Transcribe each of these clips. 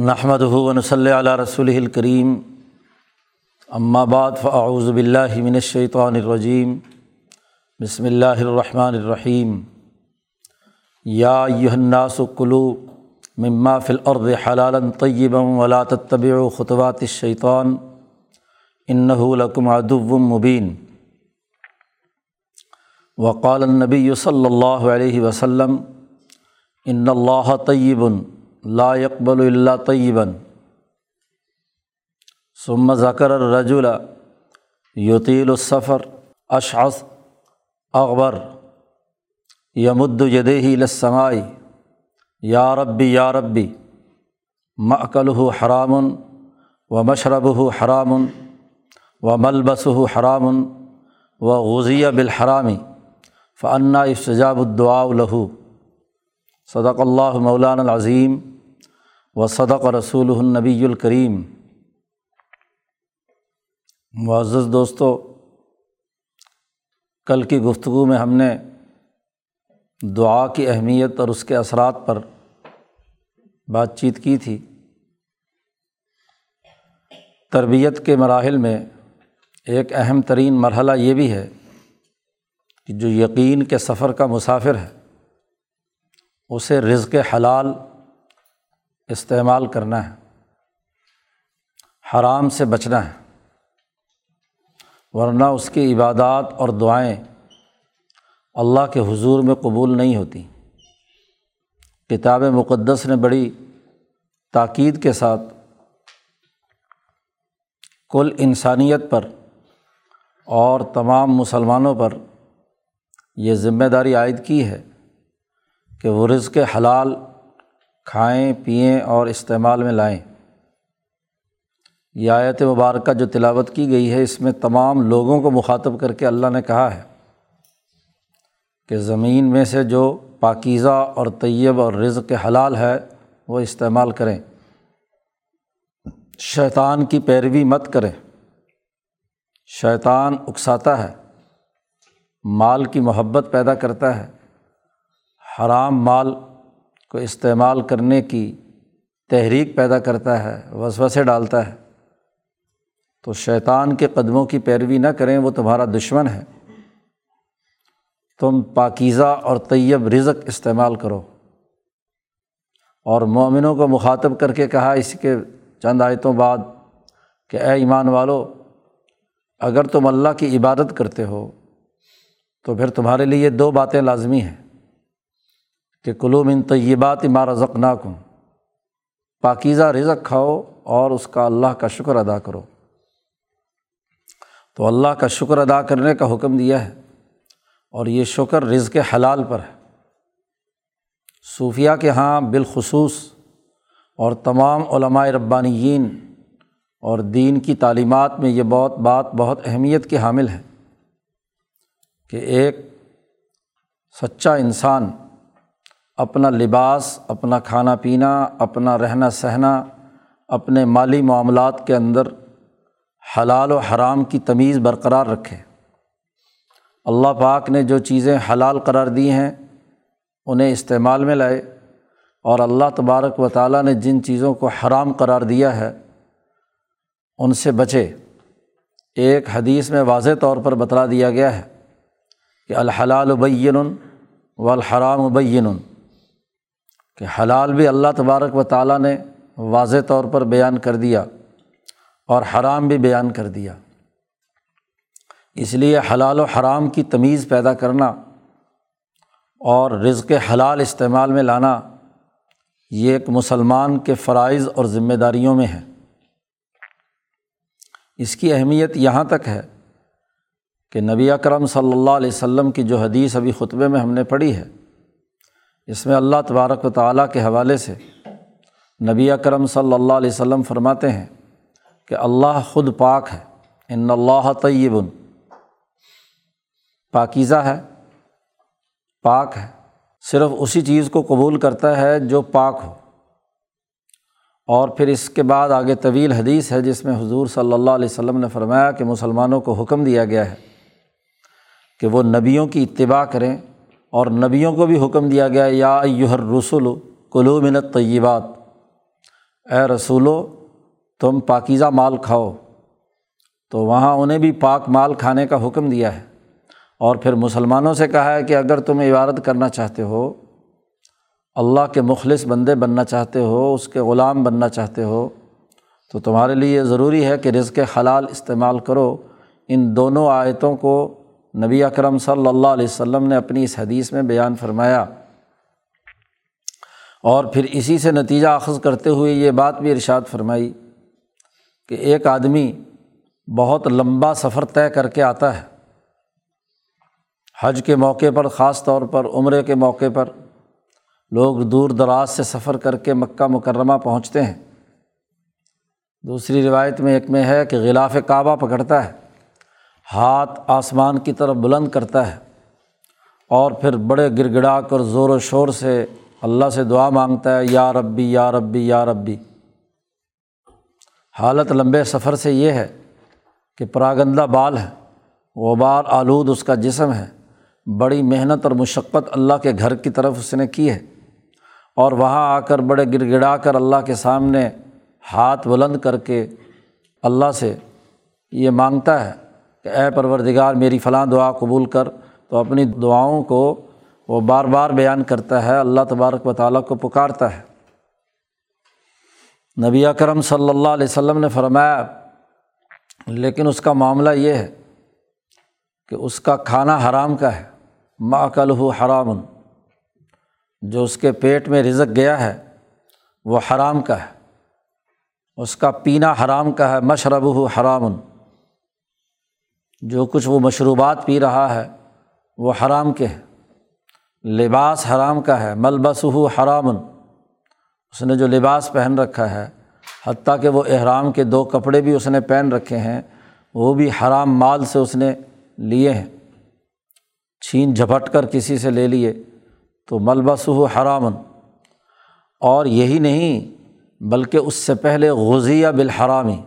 نحمدہ و نصلی علی رسولہ الکریم، اما بعد فاعوذ باللہ من الشیطان الرجیم، بسم اللہ الرحمن الرحیم۔ یا ایہا الناس کلوا مما فی الارض حلالا طیبا ولا تتبعوا خطوات الشیطان انہ لکم عدو مبین۔ وقال النبی صلی اللہ علیہ وسلم ان اللہ طیب لا يقبل الا طیبا۔ ثم ذکر الرجل یطیل السفر اشعث اغبر یمد یدیہ الی السماء یا ربی یا ربی، مأکلہ حرام ومشربہ حرام وملبسہ حرام وغذی بالحرام فأنیٰ یستجاب الدعاء لہ۔ صدق اللہ مولانا العظیم و صدق رسولہ النبی الکریم۔ معزز دوستو، کل کی گفتگو میں ہم نے دعا کی اہمیت اور اس کے اثرات پر بات چیت کی تھی۔ تربیت کے مراحل میں ایک اہم ترین مرحلہ یہ بھی ہے کہ جو یقین کے سفر کا مسافر ہے اسے رزق حلال استعمال کرنا ہے، حرام سے بچنا ہے، ورنہ اس کی عبادات اور دعائیں اللہ کے حضور میں قبول نہیں ہوتی۔ کتاب مقدس نے بڑی تاکید کے ساتھ کل انسانیت پر اور تمام مسلمانوں پر یہ ذمہ داری عائد کی ہے کہ وہ رزق حلال کھائیں، پئیں اور استعمال میں لائیں۔ یہ آیت مبارکہ جو تلاوت کی گئی ہے اس میں تمام لوگوں کو مخاطب کر کے اللہ نے کہا ہے کہ زمین میں سے جو پاکیزہ اور طیب اور رزق حلال ہے وہ استعمال کریں، شیطان کی پیروی مت کریں۔ شیطان اکساتا ہے، مال کی محبت پیدا کرتا ہے، حرام مال کو استعمال کرنے کی تحریک پیدا کرتا ہے، وسوسے ڈالتا ہے۔ تو شیطان کے قدموں کی پیروی نہ کریں، وہ تمہارا دشمن ہے۔ تم پاکیزہ اور طیب رزق استعمال کرو۔ اور مومنوں کو مخاطب کر کے کہا اس کے چند آیتوں بعد کہ اے ایمان والو، اگر تم اللہ کی عبادت کرتے ہو تو پھر تمہارے لیے دو باتیں لازمی ہیں کہ کلوا من طیبات ما رزقناکم، پاکیزہ رزق کھاؤ اور اس کا اللہ کا شکر ادا کرو۔ تو اللہ کا شکر ادا کرنے کا حکم دیا ہے، اور یہ شکر رزق حلال پر ہے۔ صوفیہ کے ہاں بالخصوص اور تمام علماء ربانیین اور دین کی تعلیمات میں یہ بہت اہمیت کی حامل ہے کہ ایک سچا انسان اپنا لباس، اپنا کھانا پینا، اپنا رہنا سہنا، اپنے مالی معاملات کے اندر حلال و حرام کی تمیز برقرار رکھے۔ اللہ پاک نے جو چیزیں حلال قرار دی ہیں انہیں استعمال میں لائے، اور اللہ تبارک و تعالیٰ نے جن چیزوں کو حرام قرار دیا ہے ان سے بچے۔ ایک حدیث میں واضح طور پر بتلا دیا گیا ہے کہ الحلال بین والحرام بین، کہ حلال بھی اللہ تبارک و تعالیٰ نے واضح طور پر بیان کر دیا اور حرام بھی بیان کر دیا۔ اس لیے حلال و حرام کی تمیز پیدا کرنا اور رزق حلال استعمال میں لانا یہ ایک مسلمان کے فرائض اور ذمہ داریوں میں ہے۔ اس کی اہمیت یہاں تک ہے کہ نبی اکرم صلی اللہ علیہ وسلم کی جو حدیث ابھی خطبے میں ہم نے پڑھی ہے اس میں اللہ تبارک و تعالیٰ کے حوالے سے نبی اکرم صلی اللہ علیہ وسلم فرماتے ہیں کہ اللہ خود پاک ہے، ان اللہ طیب، پاکیزہ ہے، پاک ہے، صرف اسی چیز کو قبول کرتا ہے جو پاک ہو۔ اور پھر اس کے بعد آگے طویل حدیث ہے جس میں حضور صلی اللہ علیہ وسلم نے فرمایا کہ مسلمانوں کو حکم دیا گیا ہے کہ وہ نبیوں کی اتباع کریں، اور نبیوں کو بھی حکم دیا گیا ہے یا ایہا الرسل کلوا من الطیبات، اے رسولو تم پاکیزہ مال کھاؤ، تو وہاں انہیں بھی پاک مال کھانے کا حکم دیا ہے، اور پھر مسلمانوں سے کہا ہے کہ اگر تم عبادت کرنا چاہتے ہو، اللہ کے مخلص بندے بننا چاہتے ہو، اس کے غلام بننا چاہتے ہو، تو تمہارے لیے یہ ضروری ہے کہ رزق حلال استعمال کرو۔ ان دونوں آیتوں کو نبی اکرم صلی اللہ علیہ وسلم نے اپنی اس حدیث میں بیان فرمایا، اور پھر اسی سے نتیجہ اخذ کرتے ہوئے یہ بات بھی ارشاد فرمائی کہ ایک آدمی بہت لمبا سفر طے کر کے آتا ہے، حج کے موقع پر، خاص طور پر عمرے کے موقع پر لوگ دور دراز سے سفر کر کے مکہ مکرمہ پہنچتے ہیں۔ دوسری روایت میں ایک میں ہے کہ غلاف کعبہ پکڑتا ہے، ہاتھ آسمان کی طرف بلند کرتا ہے، اور پھر بڑے گڑ گڑا کر زور و شور سے اللہ سے دعا مانگتا ہے، یا ربی یا ربی یا ربی۔ حالت لمبے سفر سے یہ ہے کہ پراگندہ بال ہے، غبار آلود اس کا جسم ہے، بڑی محنت اور مشقت اللہ کے گھر کی طرف اس نے کی ہے، اور وہاں آ کر بڑے گڑ گڑا کر اللہ کے سامنے ہاتھ بلند کر کے اللہ سے یہ مانگتا ہے کہ اے پروردگار میری فلاں دعا قبول کر، تو اپنی دعاؤں کو وہ بار بار بیان کرتا ہے، اللہ تبارک و تعالیٰ کو پکارتا ہے۔ نبی اکرم صلی اللہ علیہ وسلم نے فرمایا لیکن اس کا معاملہ یہ ہے کہ اس کا کھانا حرام کا ہے، مَأْكَلُهُ حرام، جو اس کے پیٹ میں رزق گیا ہے وہ حرام کا ہے، اس کا پینا حرام کا ہے، مَشْرَبُهُ حرام، جو کچھ وہ مشروبات پی رہا ہے وہ حرام کے ہیں، لباس حرام کا ہے، ملبسہ حرام، اس نے جو لباس پہن رکھا ہے، حتیٰ کہ وہ احرام کے دو کپڑے بھی اس نے پہن رکھے ہیں، وہ بھی حرام مال سے اس نے لیے ہیں، چھین جھپٹ کر کسی سے لے لیے، تو ملبسہ حرام۔ اور یہی نہیں بلکہ اس سے پہلے غذی بالحرامی،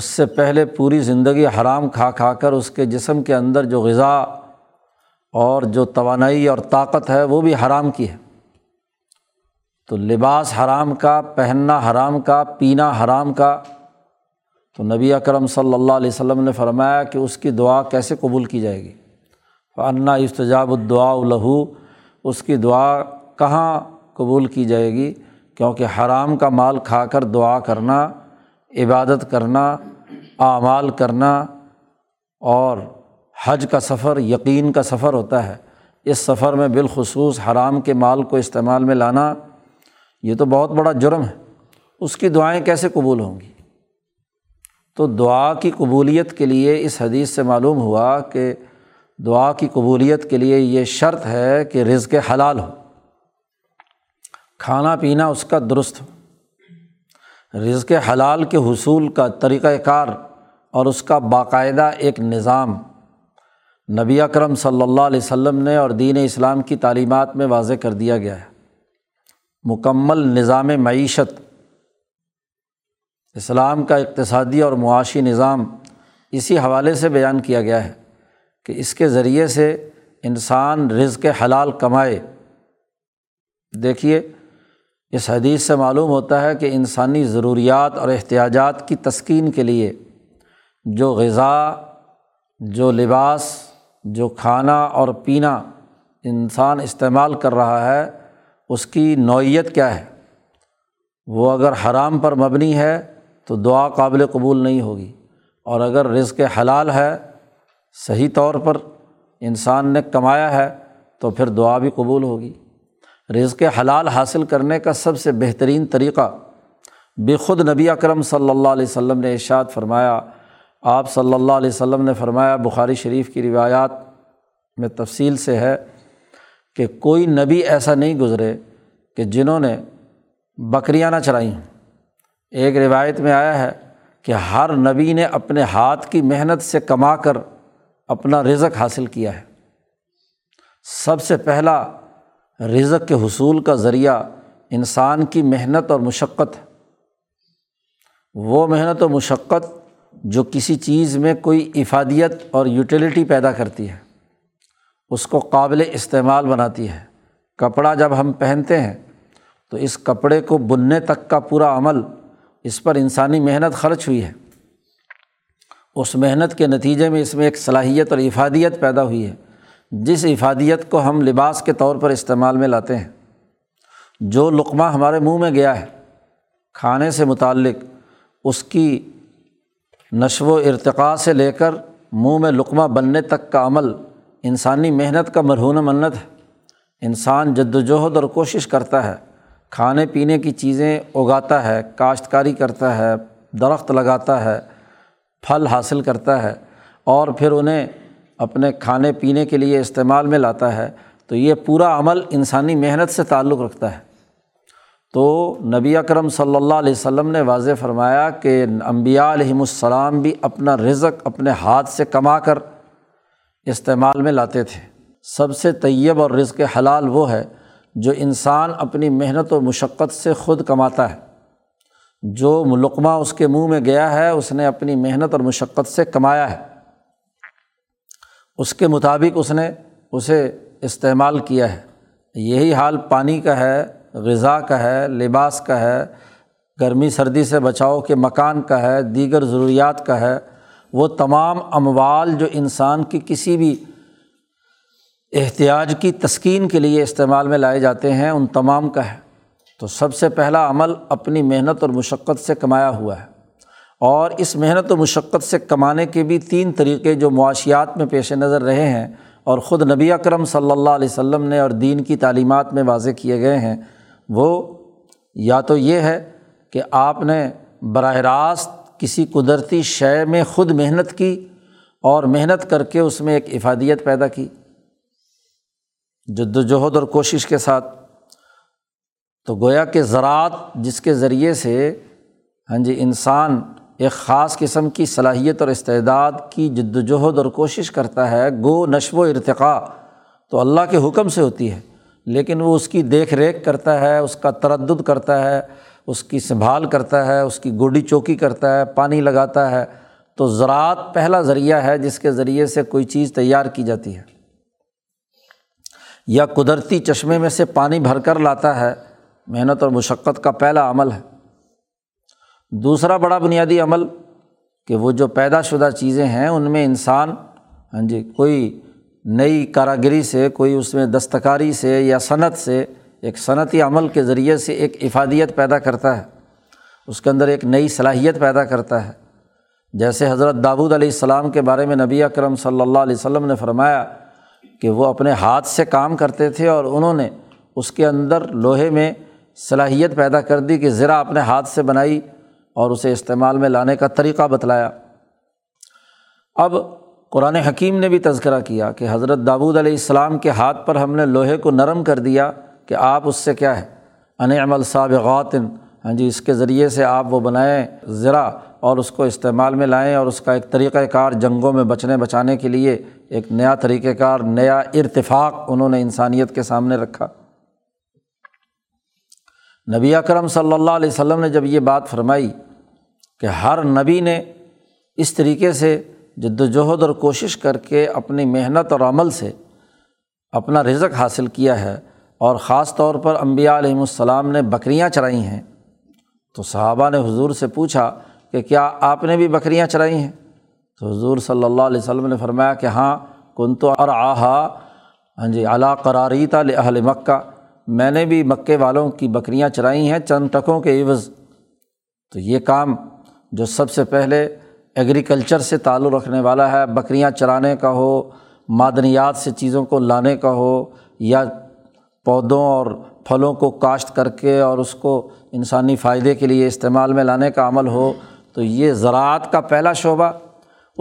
اس سے پہلے پوری زندگی حرام کھا کھا کر اس کے جسم کے اندر جو غذا اور جو توانائی اور طاقت ہے وہ بھی حرام کی ہے، تو لباس حرام کا، پہننا حرام کا، پینا حرام کا، تو نبی اکرم صلی اللہ علیہ وسلم نے فرمایا کہ اس کی دعا کیسے قبول کی جائے گی، فانا یستجاب الدعاء لہ، اس کی دعا کہاں قبول کی جائے گی، کیونکہ حرام کا مال کھا کر دعا کرنا، عبادت کرنا، اعمال کرنا، اور حج کا سفر یقین کا سفر ہوتا ہے، اس سفر میں بالخصوص حرام کے مال کو استعمال میں لانا یہ تو بہت بڑا جرم ہے، اس کی دعائیں کیسے قبول ہوں گی۔ تو دعا کی قبولیت کے لیے اس حدیث سے معلوم ہوا کہ دعا کی قبولیت کے لیے یہ شرط ہے کہ رزق حلال ہو، کھانا پینا اس کا درست ہو، رزق حلال کے حصول کا طریقہ کار اور اس کا باقاعدہ ایک نظام نبی اکرم صلی اللہ علیہ وسلم نے اور دین اسلام کی تعلیمات میں واضح کر دیا گیا ہے، مکمل نظام معیشت۔ اسلام کا اقتصادی اور معاشی نظام اسی حوالے سے بیان کیا گیا ہے کہ اس کے ذریعے سے انسان رزق حلال کمائے۔ دیکھیے اس حدیث سے معلوم ہوتا ہے کہ انسانی ضروریات اور احتیاجات کی تسکین کے لیے جو غذا، جو لباس، جو کھانا اور پینا انسان استعمال کر رہا ہے، اس کی نوعیت کیا ہے، وہ اگر حرام پر مبنی ہے تو دعا قابل قبول نہیں ہوگی، اور اگر رزق حلال ہے، صحیح طور پر انسان نے کمایا ہے، تو پھر دعا بھی قبول ہوگی۔ رزق حلال حاصل کرنے کا سب سے بہترین طریقہ بھی خود نبی اکرم صلی اللہ علیہ وسلم نے ارشاد فرمایا، آپ صلی اللہ علیہ وسلم نے فرمایا، بخاری شریف کی روایات میں تفصیل سے ہے کہ کوئی نبی ایسا نہیں گزرے کہ جنہوں نے بکریاں نہ چرائی ہوں۔ ایک روایت میں آیا ہے کہ ہر نبی نے اپنے ہاتھ کی محنت سے کما کر اپنا رزق حاصل کیا ہے۔ سب سے پہلا رزق کے حصول کا ذریعہ انسان کی محنت اور مشقت ہے، وہ محنت اور مشقت جو کسی چیز میں کوئی افادیت اور یوٹیلیٹی پیدا کرتی ہے، اس کو قابل استعمال بناتی ہے۔ کپڑا جب ہم پہنتے ہیں تو اس کپڑے کو بننے تک کا پورا عمل، اس پر انسانی محنت خرچ ہوئی ہے، اس محنت کے نتیجے میں اس میں ایک صلاحیت اور افادیت پیدا ہوئی ہے، جس افادیت کو ہم لباس کے طور پر استعمال میں لاتے ہیں۔ جو لقمہ ہمارے منہ میں گیا ہے کھانے سے متعلق، اس کی نشو و ارتقاء سے لے کر منہ میں لقمہ بننے تک کا عمل انسانی محنت کا مرہون منت ہے۔ انسان جد و جہد اور کوشش کرتا ہے، کھانے پینے کی چیزیں اگاتا ہے، کاشتکاری کرتا ہے، درخت لگاتا ہے، پھل حاصل کرتا ہے، اور پھر انہیں اپنے کھانے پینے کے لیے استعمال میں لاتا ہے۔ تو یہ پورا عمل انسانی محنت سے تعلق رکھتا ہے۔ تو نبی اکرم صلی اللہ علیہ وسلم نے واضح فرمایا کہ انبیاء علیہم السلام بھی اپنا رزق اپنے ہاتھ سے کما کر استعمال میں لاتے تھے۔ سب سے طیب اور رزق حلال وہ ہے جو انسان اپنی محنت و مشقت سے خود کماتا ہے۔ جو لقمہ اس کے منہ میں گیا ہے، اس نے اپنی محنت اور مشقت سے کمایا ہے، اس کے مطابق اس نے اسے استعمال کیا ہے۔ یہی حال پانی کا ہے، غذا کا ہے، لباس کا ہے، گرمی سردی سے بچاؤ کے مکان کا ہے، دیگر ضروریات کا ہے۔ وہ تمام اموال جو انسان کی کسی بھی احتیاج کی تسکین کے لیے استعمال میں لائے جاتے ہیں، ان تمام کا ہے۔ تو سب سے پہلا عمل اپنی محنت اور مشقت سے کمایا ہوا ہے۔ اور اس محنت و مشقت سے کمانے کے بھی تین طریقے جو معاشیات میں پیش نظر رہے ہیں اور خود نبی اکرم صلی اللہ علیہ وسلم نے اور دین کی تعلیمات میں واضح کیے گئے ہیں، وہ یا تو یہ ہے کہ آپ نے براہ راست کسی قدرتی شے میں خود محنت کی اور محنت کر کے اس میں ایک افادیت پیدا کی، جدوجہد اور کوشش کے ساتھ۔ تو گویا کہ زراعت، جس کے ذریعے سے انسان ایک خاص قسم کی صلاحیت اور استعداد کی جدوجہد اور کوشش کرتا ہے، گو نشو و ارتقاء تو اللہ کے حکم سے ہوتی ہے، لیکن وہ اس کی دیکھ ریکھ کرتا ہے، اس کا تردد کرتا ہے، اس کی سنبھال کرتا ہے، اس کی گوڈی چوکی کرتا ہے، پانی لگاتا ہے۔ تو زراعت پہلا ذریعہ ہے جس کے ذریعے سے کوئی چیز تیار کی جاتی ہے، یا قدرتی چشمے میں سے پانی بھر کر لاتا ہے، محنت اور مشقت کا پہلا عمل ہے۔ دوسرا بڑا بنیادی عمل کہ وہ جو پیدا شدہ چیزیں ہیں ان میں انسان کوئی نئی کاراگری سے، کوئی اس میں دستکاری سے یا صنعت سے، ایک صنعتی عمل کے ذریعے سے ایک افادیت پیدا کرتا ہے، اس کے اندر ایک نئی صلاحیت پیدا کرتا ہے۔ جیسے حضرت داؤد علیہ السلام کے بارے میں نبی اکرم صلی اللہ علیہ وسلم نے فرمایا کہ وہ اپنے ہاتھ سے کام کرتے تھے اور انہوں نے اس کے اندر لوہے میں صلاحیت پیدا کر دی کہ زرہ اپنے ہاتھ سے بنائی اور اسے استعمال میں لانے کا طریقہ بتلایا۔ اب قرآن حکیم نے بھی تذکرہ کیا کہ حضرت داؤد علیہ السلام کے ہاتھ پر ہم نے لوہے کو نرم کر دیا کہ آپ اس سے کیا ہے انعمل سابغات، اس کے ذریعے سے آپ وہ بنائیں زرہ اور اس کو استعمال میں لائیں، اور اس کا ایک طریقہ کار جنگوں میں بچانے کے لیے ایک نیا طریقہ کار، نیا ارتفاق انہوں نے انسانیت کے سامنے رکھا۔ نبی اکرم صلی اللہ علیہ وسلم نے جب یہ بات فرمائی کہ ہر نبی نے اس طریقے سے جدوجہد اور کوشش کر کے اپنی محنت اور عمل سے اپنا رزق حاصل کیا ہے، اور خاص طور پر انبیاء علیہم السلام نے بکریاں چرائی ہیں، تو صحابہ نے حضور سے پوچھا کہ کیا آپ نے بھی بکریاں چرائی ہیں؟ تو حضور صلی اللہ علیہ وسلم نے فرمایا کہ ہاں، کنت ارعاها علی قراریط لاہل مکہ، میں نے بھی مکے والوں کی بکریاں چرائی ہیں چند ٹکوں کے عوض۔ تو یہ کام جو سب سے پہلے ایگریکلچر سے تعلق رکھنے والا ہے، بکریاں چرانے کا ہو، معدنیات سے چیزوں کو لانے کا ہو، یا پودوں اور پھلوں کو کاشت کر کے اور اس کو انسانی فائدے کے لیے استعمال میں لانے کا عمل ہو، تو یہ زراعت کا پہلا شعبہ۔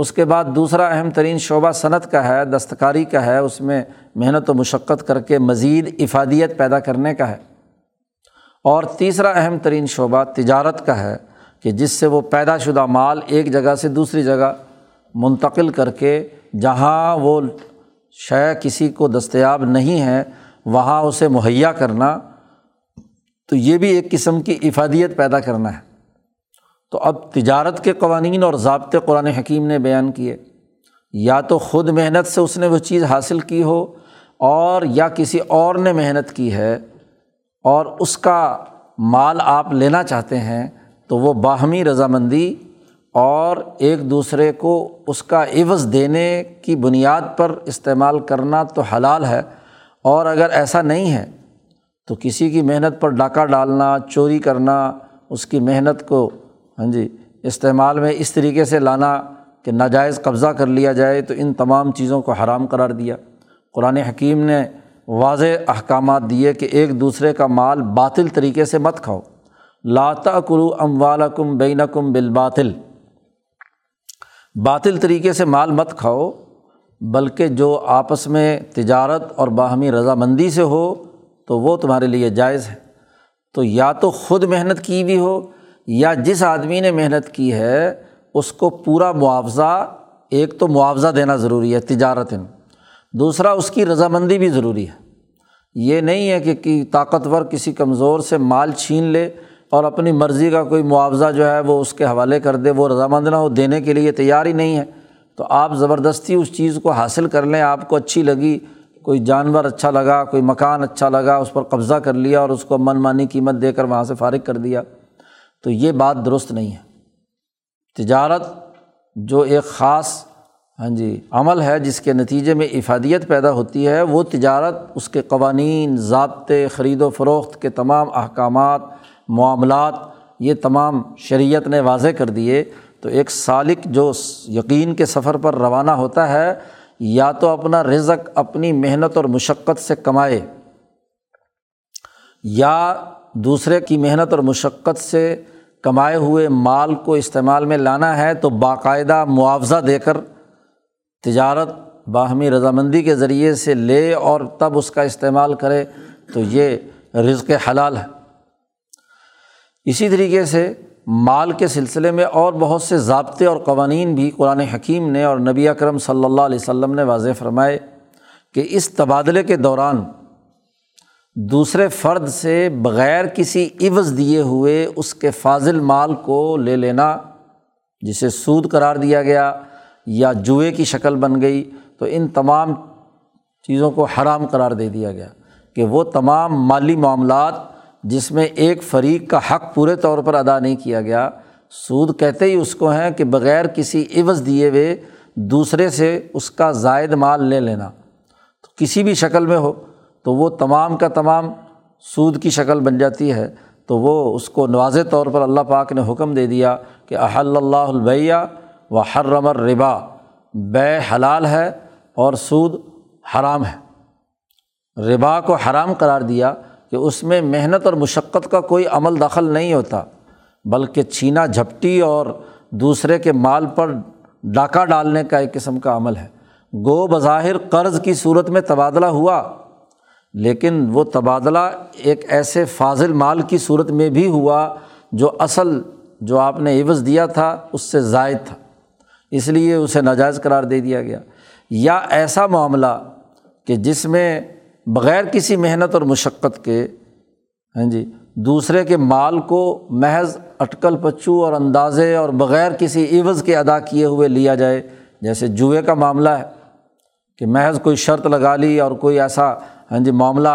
اس کے بعد دوسرا اہم ترین شعبہ صنعت کا ہے، دستکاری کا ہے، اس میں محنت و مشقت کر کے مزید افادیت پیدا کرنے کا ہے۔ اور تیسرا اہم ترین شعبہ تجارت کا ہے کہ جس سے وہ پیدا شدہ مال ایک جگہ سے دوسری جگہ منتقل کر کے جہاں وہ شے کسی کو دستیاب نہیں ہے وہاں اسے مہیا کرنا، تو یہ بھی ایک قسم کی افادیت پیدا کرنا ہے۔ تو اب تجارت کے قوانین اور ضابطے قرآن حکیم نے بیان کیے، یا تو خود محنت سے اس نے وہ چیز حاصل کی ہو، اور یا کسی اور نے محنت کی ہے اور اس کا مال آپ لینا چاہتے ہیں تو وہ باہمی رضامندی اور ایک دوسرے کو اس کا عوض دینے کی بنیاد پر استعمال کرنا تو حلال ہے، اور اگر ایسا نہیں ہے تو کسی کی محنت پر ڈاکہ ڈالنا، چوری کرنا، اس کی محنت کو استعمال میں اس طریقے سے لانا کہ ناجائز قبضہ کر لیا جائے، تو ان تمام چیزوں کو حرام قرار دیا۔ قرآن حکیم نے واضح احکامات دیے کہ ایک دوسرے کا مال باطل طریقے سے مت کھاؤ، لا تاکلوا اموالکم بینکم بالباطل، باطل طریقے سے مال مت کھاؤ، بلکہ جو آپس میں تجارت اور باہمی رضامندی سے ہو تو وہ تمہارے لیے جائز ہے۔ تو یا تو خود محنت کی بھی ہو یا جس آدمی نے محنت کی ہے اس کو پورا معاوضہ، ایک تو معاوضہ دینا ضروری ہے تجارتاً، دوسرا اس کی رضامندی بھی ضروری ہے۔ یہ نہیں ہے کہ طاقتور کسی کمزور سے مال چھین لے اور اپنی مرضی کا کوئی معاوضہ جو ہے وہ اس کے حوالے کر دے، وہ رضامند نہ ہو، دینے کے لیے تیار ہی نہیں ہے، تو آپ زبردستی اس چیز کو حاصل کر لیں۔ آپ کو اچھی لگی، کوئی جانور اچھا لگا، کوئی مکان اچھا لگا، اس پر قبضہ کر لیا اور اس کو من مانی قیمت دے کر وہاں سے فارغ کر دیا، تو یہ بات درست نہیں ہے۔ تجارت جو ایک خاص عمل ہے جس کے نتیجے میں افادیت پیدا ہوتی ہے، وہ تجارت، اس کے قوانین، ضابطے، خرید و فروخت کے تمام احکامات، معاملات، یہ تمام شریعت نے واضح کر دیے۔ تو ایک سالک جو یقین کے سفر پر روانہ ہوتا ہے، یا تو اپنا رزق اپنی محنت اور مشقت سے کمائے، یا دوسرے کی محنت اور مشقت سے کمائے ہوئے مال کو استعمال میں لانا ہے تو باقاعدہ معاوضہ دے کر تجارت باہمی رضامندی کے ذریعے سے لے اور تب اس کا استعمال کرے، تو یہ رزق حلال ہے۔ اسی طریقے سے مال کے سلسلے میں اور بہت سے ضابطے اور قوانین بھی قرآن حکیم نے اور نبی اکرم صلی اللہ علیہ وسلم نے واضح فرمائے کہ اس تبادلے کے دوران دوسرے فرد سے بغیر کسی عوض دیے ہوئے اس کے فاضل مال کو لے لینا، جسے سود قرار دیا گیا یا جوئے کی شکل بن گئی، تو ان تمام چیزوں کو حرام قرار دے دیا گیا کہ وہ تمام مالی معاملات جس میں ایک فریق کا حق پورے طور پر ادا نہیں کیا گیا، سود کہتے ہی اس کو ہیں کہ بغیر کسی عوض دیے ہوئے دوسرے سے اس کا زائد مال لے لینا، تو کسی بھی شکل میں ہو تو وہ تمام کا تمام سود کی شکل بن جاتی ہے۔ تو وہ اس کو واضح طور پر اللہ پاک نے حکم دے دیا کہ احل اللہ البیع وحرم الربا، بیع حلال ہے اور سود حرام ہے۔ ربا کو حرام قرار دیا کہ اس میں محنت اور مشقت کا کوئی عمل دخل نہیں ہوتا، بلکہ چھینا جھپٹی اور دوسرے کے مال پر ڈاکہ ڈالنے کا ایک قسم کا عمل ہے۔ گو بظاہر قرض کی صورت میں تبادلہ ہوا، لیکن وہ تبادلہ ایک ایسے فاضل مال کی صورت میں بھی ہوا جو اصل جو آپ نے عوض دیا تھا اس سے زائد تھا، اس لیے اسے ناجائز قرار دے دیا گیا۔ یا ایسا معاملہ کہ جس میں بغیر کسی محنت اور مشقت کے دوسرے کے مال کو محض اٹکل پچو اور اندازے اور بغیر کسی عوض کے ادا کیے ہوئے لیا جائے، جیسے جوئے کا معاملہ ہے کہ محض کوئی شرط لگا لی اور کوئی ایسا معاملہ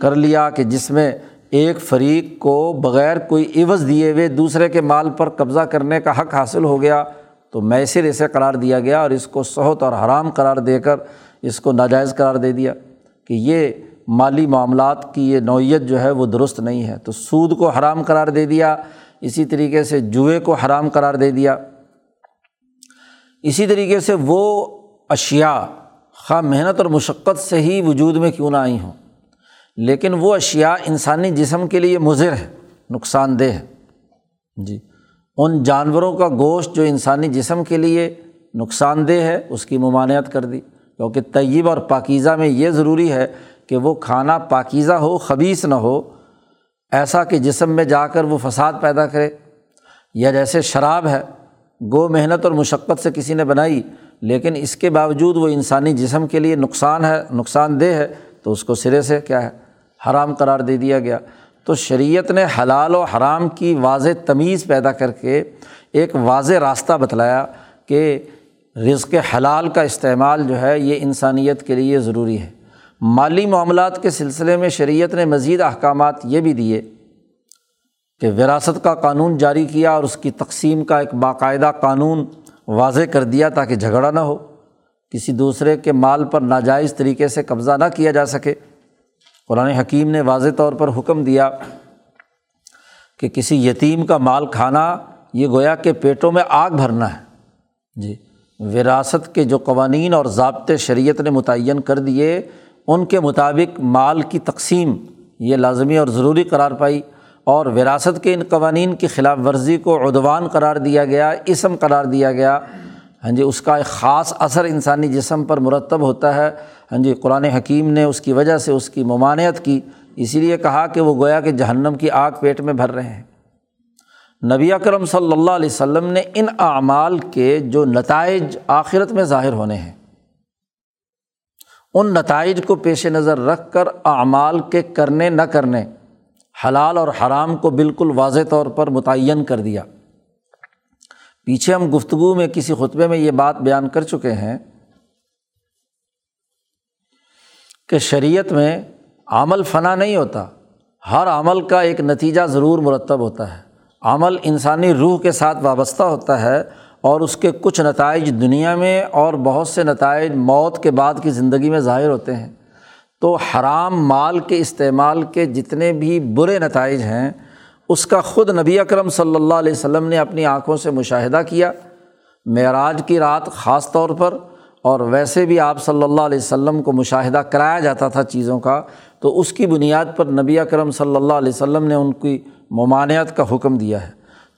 کر لیا کہ جس میں ایک فریق کو بغیر کوئی عوض دیے ہوئے دوسرے کے مال پر قبضہ کرنے کا حق حاصل ہو گیا، تو میسر اسے قرار دیا گیا اور اس کو سہت اور حرام قرار دے کر اس کو ناجائز قرار دے دیا کہ یہ مالی معاملات کی یہ نوعیت جو ہے وہ درست نہیں ہے، تو سود کو حرام قرار دے دیا۔ اسی طریقے سے جوئے کو حرام قرار دے دیا۔ اسی طریقے سے وہ اشیاء خواہ محنت اور مشقت سے ہی وجود میں کیوں نہ آئی ہوں، لیکن وہ اشیاء انسانی جسم کے لیے مضر ہے، نقصان دہ ہے۔ ان جانوروں کا گوشت جو انسانی جسم کے لیے نقصان دہ ہے اس کی ممانعت کر دی، کیونکہ طیب اور پاکیزہ میں یہ ضروری ہے کہ وہ کھانا پاکیزہ ہو، خبیث نہ ہو، ایسا کہ جسم میں جا کر وہ فساد پیدا کرے۔ یا جیسے شراب ہے، گو محنت اور مشقت سے کسی نے بنائی، لیکن اس کے باوجود وہ انسانی جسم کے لیے نقصان دہ ہے، تو اس کو سرے سے کیا ہے حرام قرار دے دیا گیا۔ تو شریعت نے حلال و حرام کی واضح تمیز پیدا کر کے ایک واضح راستہ بتلایا کہ رزق حلال کا استعمال جو ہے یہ انسانیت کے لیے ضروری ہے، مالی معاملات کے سلسلے میں شریعت نے مزید احکامات یہ بھی دیے کہ وراثت کا قانون جاری کیا اور اس کی تقسیم کا ایک باقاعدہ قانون واضح کر دیا تاکہ جھگڑا نہ ہو، کسی دوسرے کے مال پر ناجائز طریقے سے قبضہ نہ کیا جا سکے۔ قرآن حکیم نے واضح طور پر حکم دیا کہ کسی یتیم کا مال کھانا یہ گویا کہ پیٹوں میں آگ بھرنا ہے۔ جی، وراثت کے جو قوانین اور ضابطے شریعت نے متعین کر دیے ان کے مطابق مال کی تقسیم یہ لازمی اور ضروری قرار پائی، اور وراثت کے ان قوانین کی خلاف ورزی کو عدوان قرار دیا گیا، اسم قرار دیا گیا۔ ہاں جی، اس کا ایک خاص اثر انسانی جسم پر مرتب ہوتا ہے۔ ہاں جی، قرآن حکیم نے اس کی وجہ سے اس کی ممانعت کی، اسی لیے کہا کہ وہ گویا کہ جہنم کی آگ پیٹ میں بھر رہے ہیں۔ نبی اکرم صلی اللہ علیہ وسلم نے ان اعمال کے جو نتائج آخرت میں ظاہر ہونے ہیں ان نتائج کو پیش نظر رکھ کر اعمال کے کرنے نہ کرنے، حلال اور حرام کو بالکل واضح طور پر متعین کر دیا۔ پیچھے ہم گفتگو میں کسی خطبے میں یہ بات بیان کر چکے ہیں کہ شریعت میں عمل فنا نہیں ہوتا، ہر عمل کا ایک نتیجہ ضرور مرتب ہوتا ہے۔ عمل انسانی روح کے ساتھ وابستہ ہوتا ہے اور اس کے کچھ نتائج دنیا میں اور بہت سے نتائج موت کے بعد کی زندگی میں ظاہر ہوتے ہیں۔ تو حرام مال کے استعمال کے جتنے بھی برے نتائج ہیں اس کا خود نبی اکرم صلی اللہ علیہ وسلم نے اپنی آنکھوں سے مشاہدہ کیا، معراج کی رات خاص طور پر، اور ویسے بھی آپ صلی اللہ علیہ وسلم کو مشاہدہ کرایا جاتا تھا چیزوں کا، تو اس کی بنیاد پر نبی اکرم صلی اللہ علیہ وسلم نے ان کی ممانعت کا حکم دیا ہے۔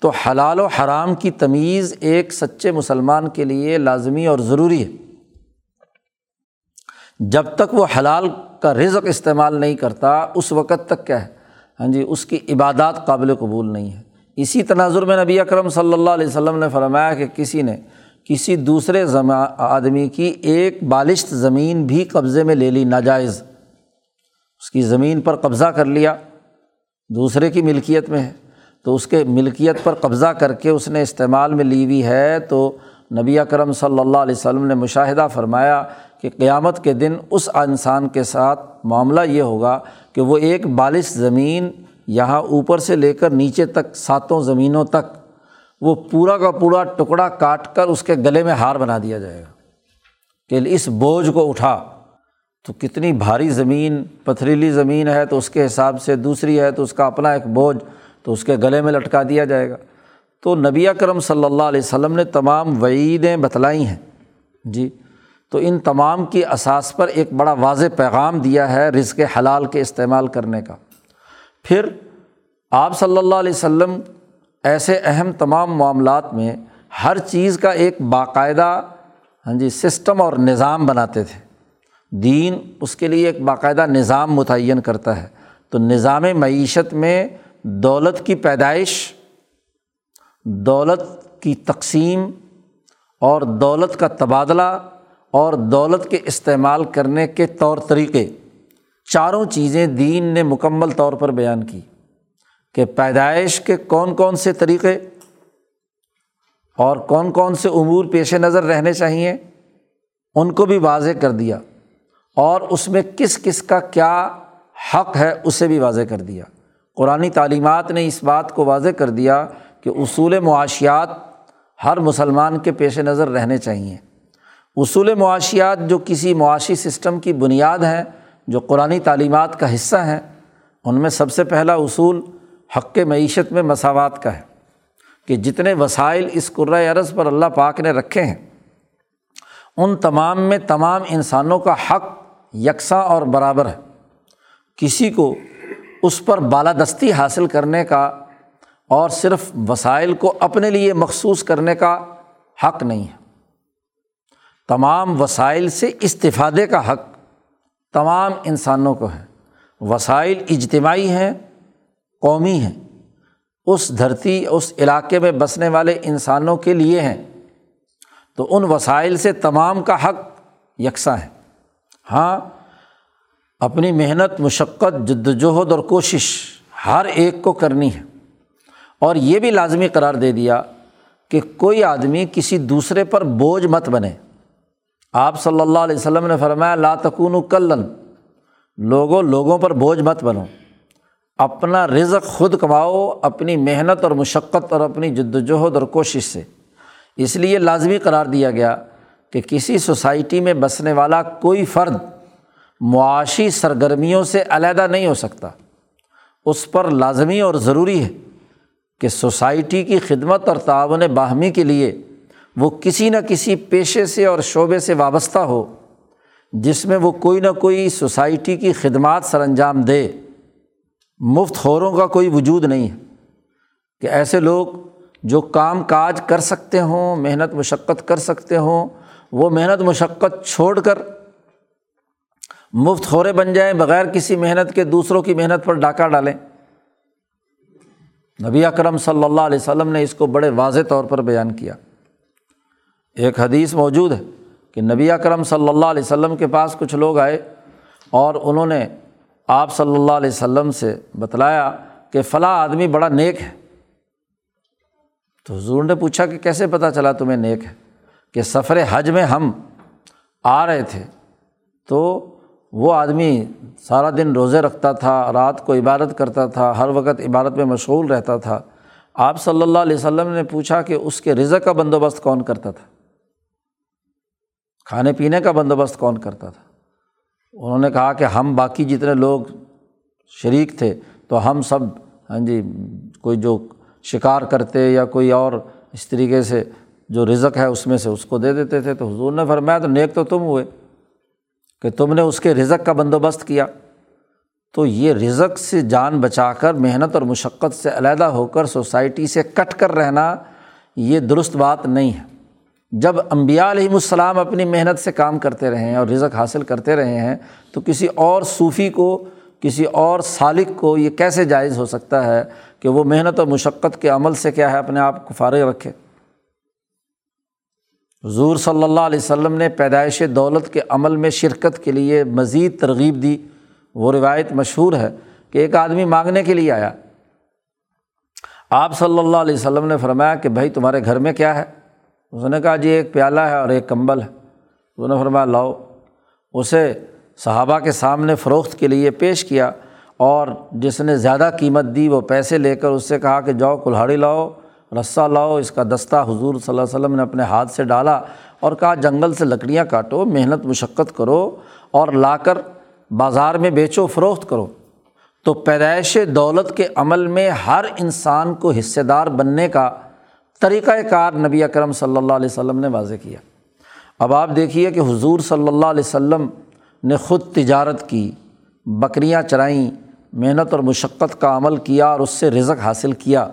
تو حلال و حرام کی تمیز ایک سچے مسلمان کے لیے لازمی اور ضروری ہے۔ جب تک وہ حلال کا رزق استعمال نہیں کرتا اس وقت تک کیا ہے، ہاں جی، اس کی عبادات قابل قبول نہیں ہے۔ اسی تناظر میں نبی اکرم صلی اللہ علیہ وسلم نے فرمایا کہ کسی نے کسی دوسرے آدمی کی ایک بالشت زمین بھی قبضے میں لے لی، ناجائز اس کی زمین پر قبضہ کر لیا، دوسرے کی ملکیت میں ہے، تو اس کے ملکیت پر قبضہ کر کے اس نے استعمال میں لی ہوئی ہے، تو نبی اکرم صلی اللہ علیہ وسلم نے مشاہدہ فرمایا کہ قیامت کے دن اس انسان کے ساتھ معاملہ یہ ہوگا کہ وہ ایک بالشت زمین، یہاں اوپر سے لے کر نیچے تک ساتوں زمینوں تک، وہ پورا کا پورا ٹکڑا کاٹ کر اس کے گلے میں ہار بنا دیا جائے گا کہ اس بوجھ کو اٹھا۔ تو کتنی بھاری زمین، پتھریلی زمین ہے تو اس کے حساب سے، دوسری ہے تو اس کا اپنا ایک بوجھ، تو اس کے گلے میں لٹکا دیا جائے گا۔ تو نبی اکرم صلی اللہ علیہ وسلم نے تمام وعیدیں بتلائی ہیں، جی، تو ان تمام کی اساس پر ایک بڑا واضح پیغام دیا ہے رزق حلال کے استعمال کرنے کا۔ پھر آپ صلی اللہ علیہ وسلم ایسے اہم تمام معاملات میں ہر چیز کا ایک باقاعدہ، ہاں جی، سسٹم اور نظام بناتے تھے۔ دین اس کے لیے ایک باقاعدہ نظام متعین کرتا ہے۔ تو نظام معیشت میں دولت کی پیدائش، دولت کی تقسیم اور دولت کا تبادلہ اور دولت کے استعمال کرنے کے طور طریقے، چاروں چیزیں دین نے مکمل طور پر بیان کی کہ پیدائش کے کون کون سے طریقے اور کون کون سے امور پیش نظر رہنے چاہیے، ان کو بھی واضح کر دیا، اور اس میں کس کس کا کیا حق ہے اسے بھی واضح کر دیا۔ قرآنی تعلیمات نے اس بات کو واضح کر دیا کہ اصول معاشیات ہر مسلمان کے پیش نظر رہنے چاہیے۔ اصول معاشیات جو کسی معاشی سسٹم کی بنیاد ہیں، جو قرآنی تعلیمات کا حصہ ہیں، ان میں سب سے پہلا اصول حق معیشت میں مساوات کا ہے کہ جتنے وسائل اس کرۂ ارض پر اللہ پاک نے رکھے ہیں ان تمام میں تمام انسانوں کا حق یکساں اور برابر ہے۔ کسی کو اس پر بالادستی حاصل کرنے کا اور صرف وسائل کو اپنے لیے مخصوص کرنے کا حق نہیں ہے، تمام وسائل سے استفادے کا حق تمام انسانوں کو ہے۔ وسائل اجتماعی ہیں، قومی ہیں، اس دھرتی، اس علاقے میں بسنے والے انسانوں کے لیے ہیں، تو ان وسائل سے تمام کا حق یکساں ہے۔ ہاں، اپنی محنت، مشقت، جدوجہد اور کوشش ہر ایک کو کرنی ہے، اور یہ بھی لازمی قرار دے دیا کہ کوئی آدمی کسی دوسرے پر بوجھ مت بنے۔ آپ صلی اللہ علیہ وسلم نے فرمایا لا تکونوا کلن لوگوں پر بوجھ مت بنو، اپنا رزق خود کماؤ اپنی محنت اور مشقت اور اپنی جدوجہد اور کوشش سے۔ اس لیے لازمی قرار دیا گیا کہ کسی سوسائٹی میں بسنے والا کوئی فرد معاشی سرگرمیوں سے علیحدہ نہیں ہو سکتا، اس پر لازمی اور ضروری ہے کہ سوسائٹی کی خدمت اور تعاون باہمی کے لیے وہ کسی نہ کسی پیشے سے اور شعبے سے وابستہ ہو جس میں وہ کوئی نہ کوئی سوسائٹی کی خدمات سر انجام دے۔ مفت خوروں کا کوئی وجود نہیں ہے کہ ایسے لوگ جو کام کاج کر سکتے ہوں، محنت مشقت کر سکتے ہوں، وہ محنت مشقت چھوڑ کر مفت خورے بن جائیں، بغیر کسی محنت کے دوسروں کی محنت پر ڈاکہ ڈالیں۔ نبی اکرم صلی اللہ علیہ وسلم نے اس کو بڑے واضح طور پر بیان کیا۔ ایک حدیث موجود ہے کہ نبی اکرم صلی اللہ علیہ وسلم کے پاس کچھ لوگ آئے اور انہوں نے آپ صلی اللہ علیہ وسلم سے بتلایا کہ فلاں آدمی بڑا نیک ہے۔ تو حضور نے پوچھا کہ کیسے پتہ چلا تمہیں نیک ہے؟ کہ سفر حج میں ہم آ رہے تھے تو وہ آدمی سارا دن روزے رکھتا تھا، رات کو عبادت کرتا تھا، ہر وقت عبادت میں مشغول رہتا تھا۔ آپ صلی اللہ علیہ وسلم نے پوچھا کہ اس کے رزق کا بندوبست کون کرتا تھا، کھانے پینے کا بندوبست کون کرتا تھا؟ انہوں نے کہا کہ ہم باقی جتنے لوگ شریک تھے تو ہم سب، ہاں جی، کوئی جو شکار کرتے یا کوئی اور اس طریقے سے جو رزق ہے اس میں سے اس کو دے دیتے تھے۔ تو حضور نے فرمایا تو نیک تو تم ہوئے کہ تم نے اس کے رزق کا بندوبست کیا۔ تو یہ رزق سے جان بچا کر محنت اور مشقت سے علیحدہ ہو کر سوسائٹی سے کٹ کر رہنا یہ درست بات نہیں ہے۔ جب انبیاء علیہم السلام اپنی محنت سے کام کرتے رہے ہیں اور رزق حاصل کرتے رہے ہیں تو کسی اور صوفی کو، کسی اور سالک کو یہ کیسے جائز ہو سکتا ہے کہ وہ محنت اور مشقت کے عمل سے کیا ہے اپنے آپ کو فارغ رکھے؟ حضور صلی اللہ علیہ وسلم نے پیدائش دولت کے عمل میں شرکت کے لیے مزید ترغیب دی۔ وہ روایت مشہور ہے کہ ایک آدمی مانگنے کے لیے آیا، آپ صلی اللہ علیہ وسلم نے فرمایا کہ بھائی تمہارے گھر میں کیا ہے؟ اس نے کہا جی ایک پیالہ ہے اور ایک کمبل ہے۔ انہوں نے فرمایا لاؤ۔ اسے صحابہ کے سامنے فروخت کے لیے پیش کیا اور جس نے زیادہ قیمت دی وہ پیسے لے کر اس سے کہا کہ جاؤ کلہاڑی لاؤ، رسہ لاؤ۔ اس کا دستہ حضور صلی اللہ علیہ وسلم نے اپنے ہاتھ سے ڈالا اور کہا جنگل سے لکڑیاں کاٹو، محنت مشقت کرو اور لا کر بازار میں بیچو، فروخت کرو۔ تو پیدائش دولت کے عمل میں ہر انسان کو حصے دار بننے کا طریقہ کار نبی اکرم صلی اللہ علیہ وسلم نے واضح کیا۔ اب آپ دیکھیے کہ حضور صلی اللہ علیہ وسلم نے خود تجارت کی، بکریاں چرائیں، محنت اور مشقت کا عمل کیا اور اس سے رزق حاصل کیا۔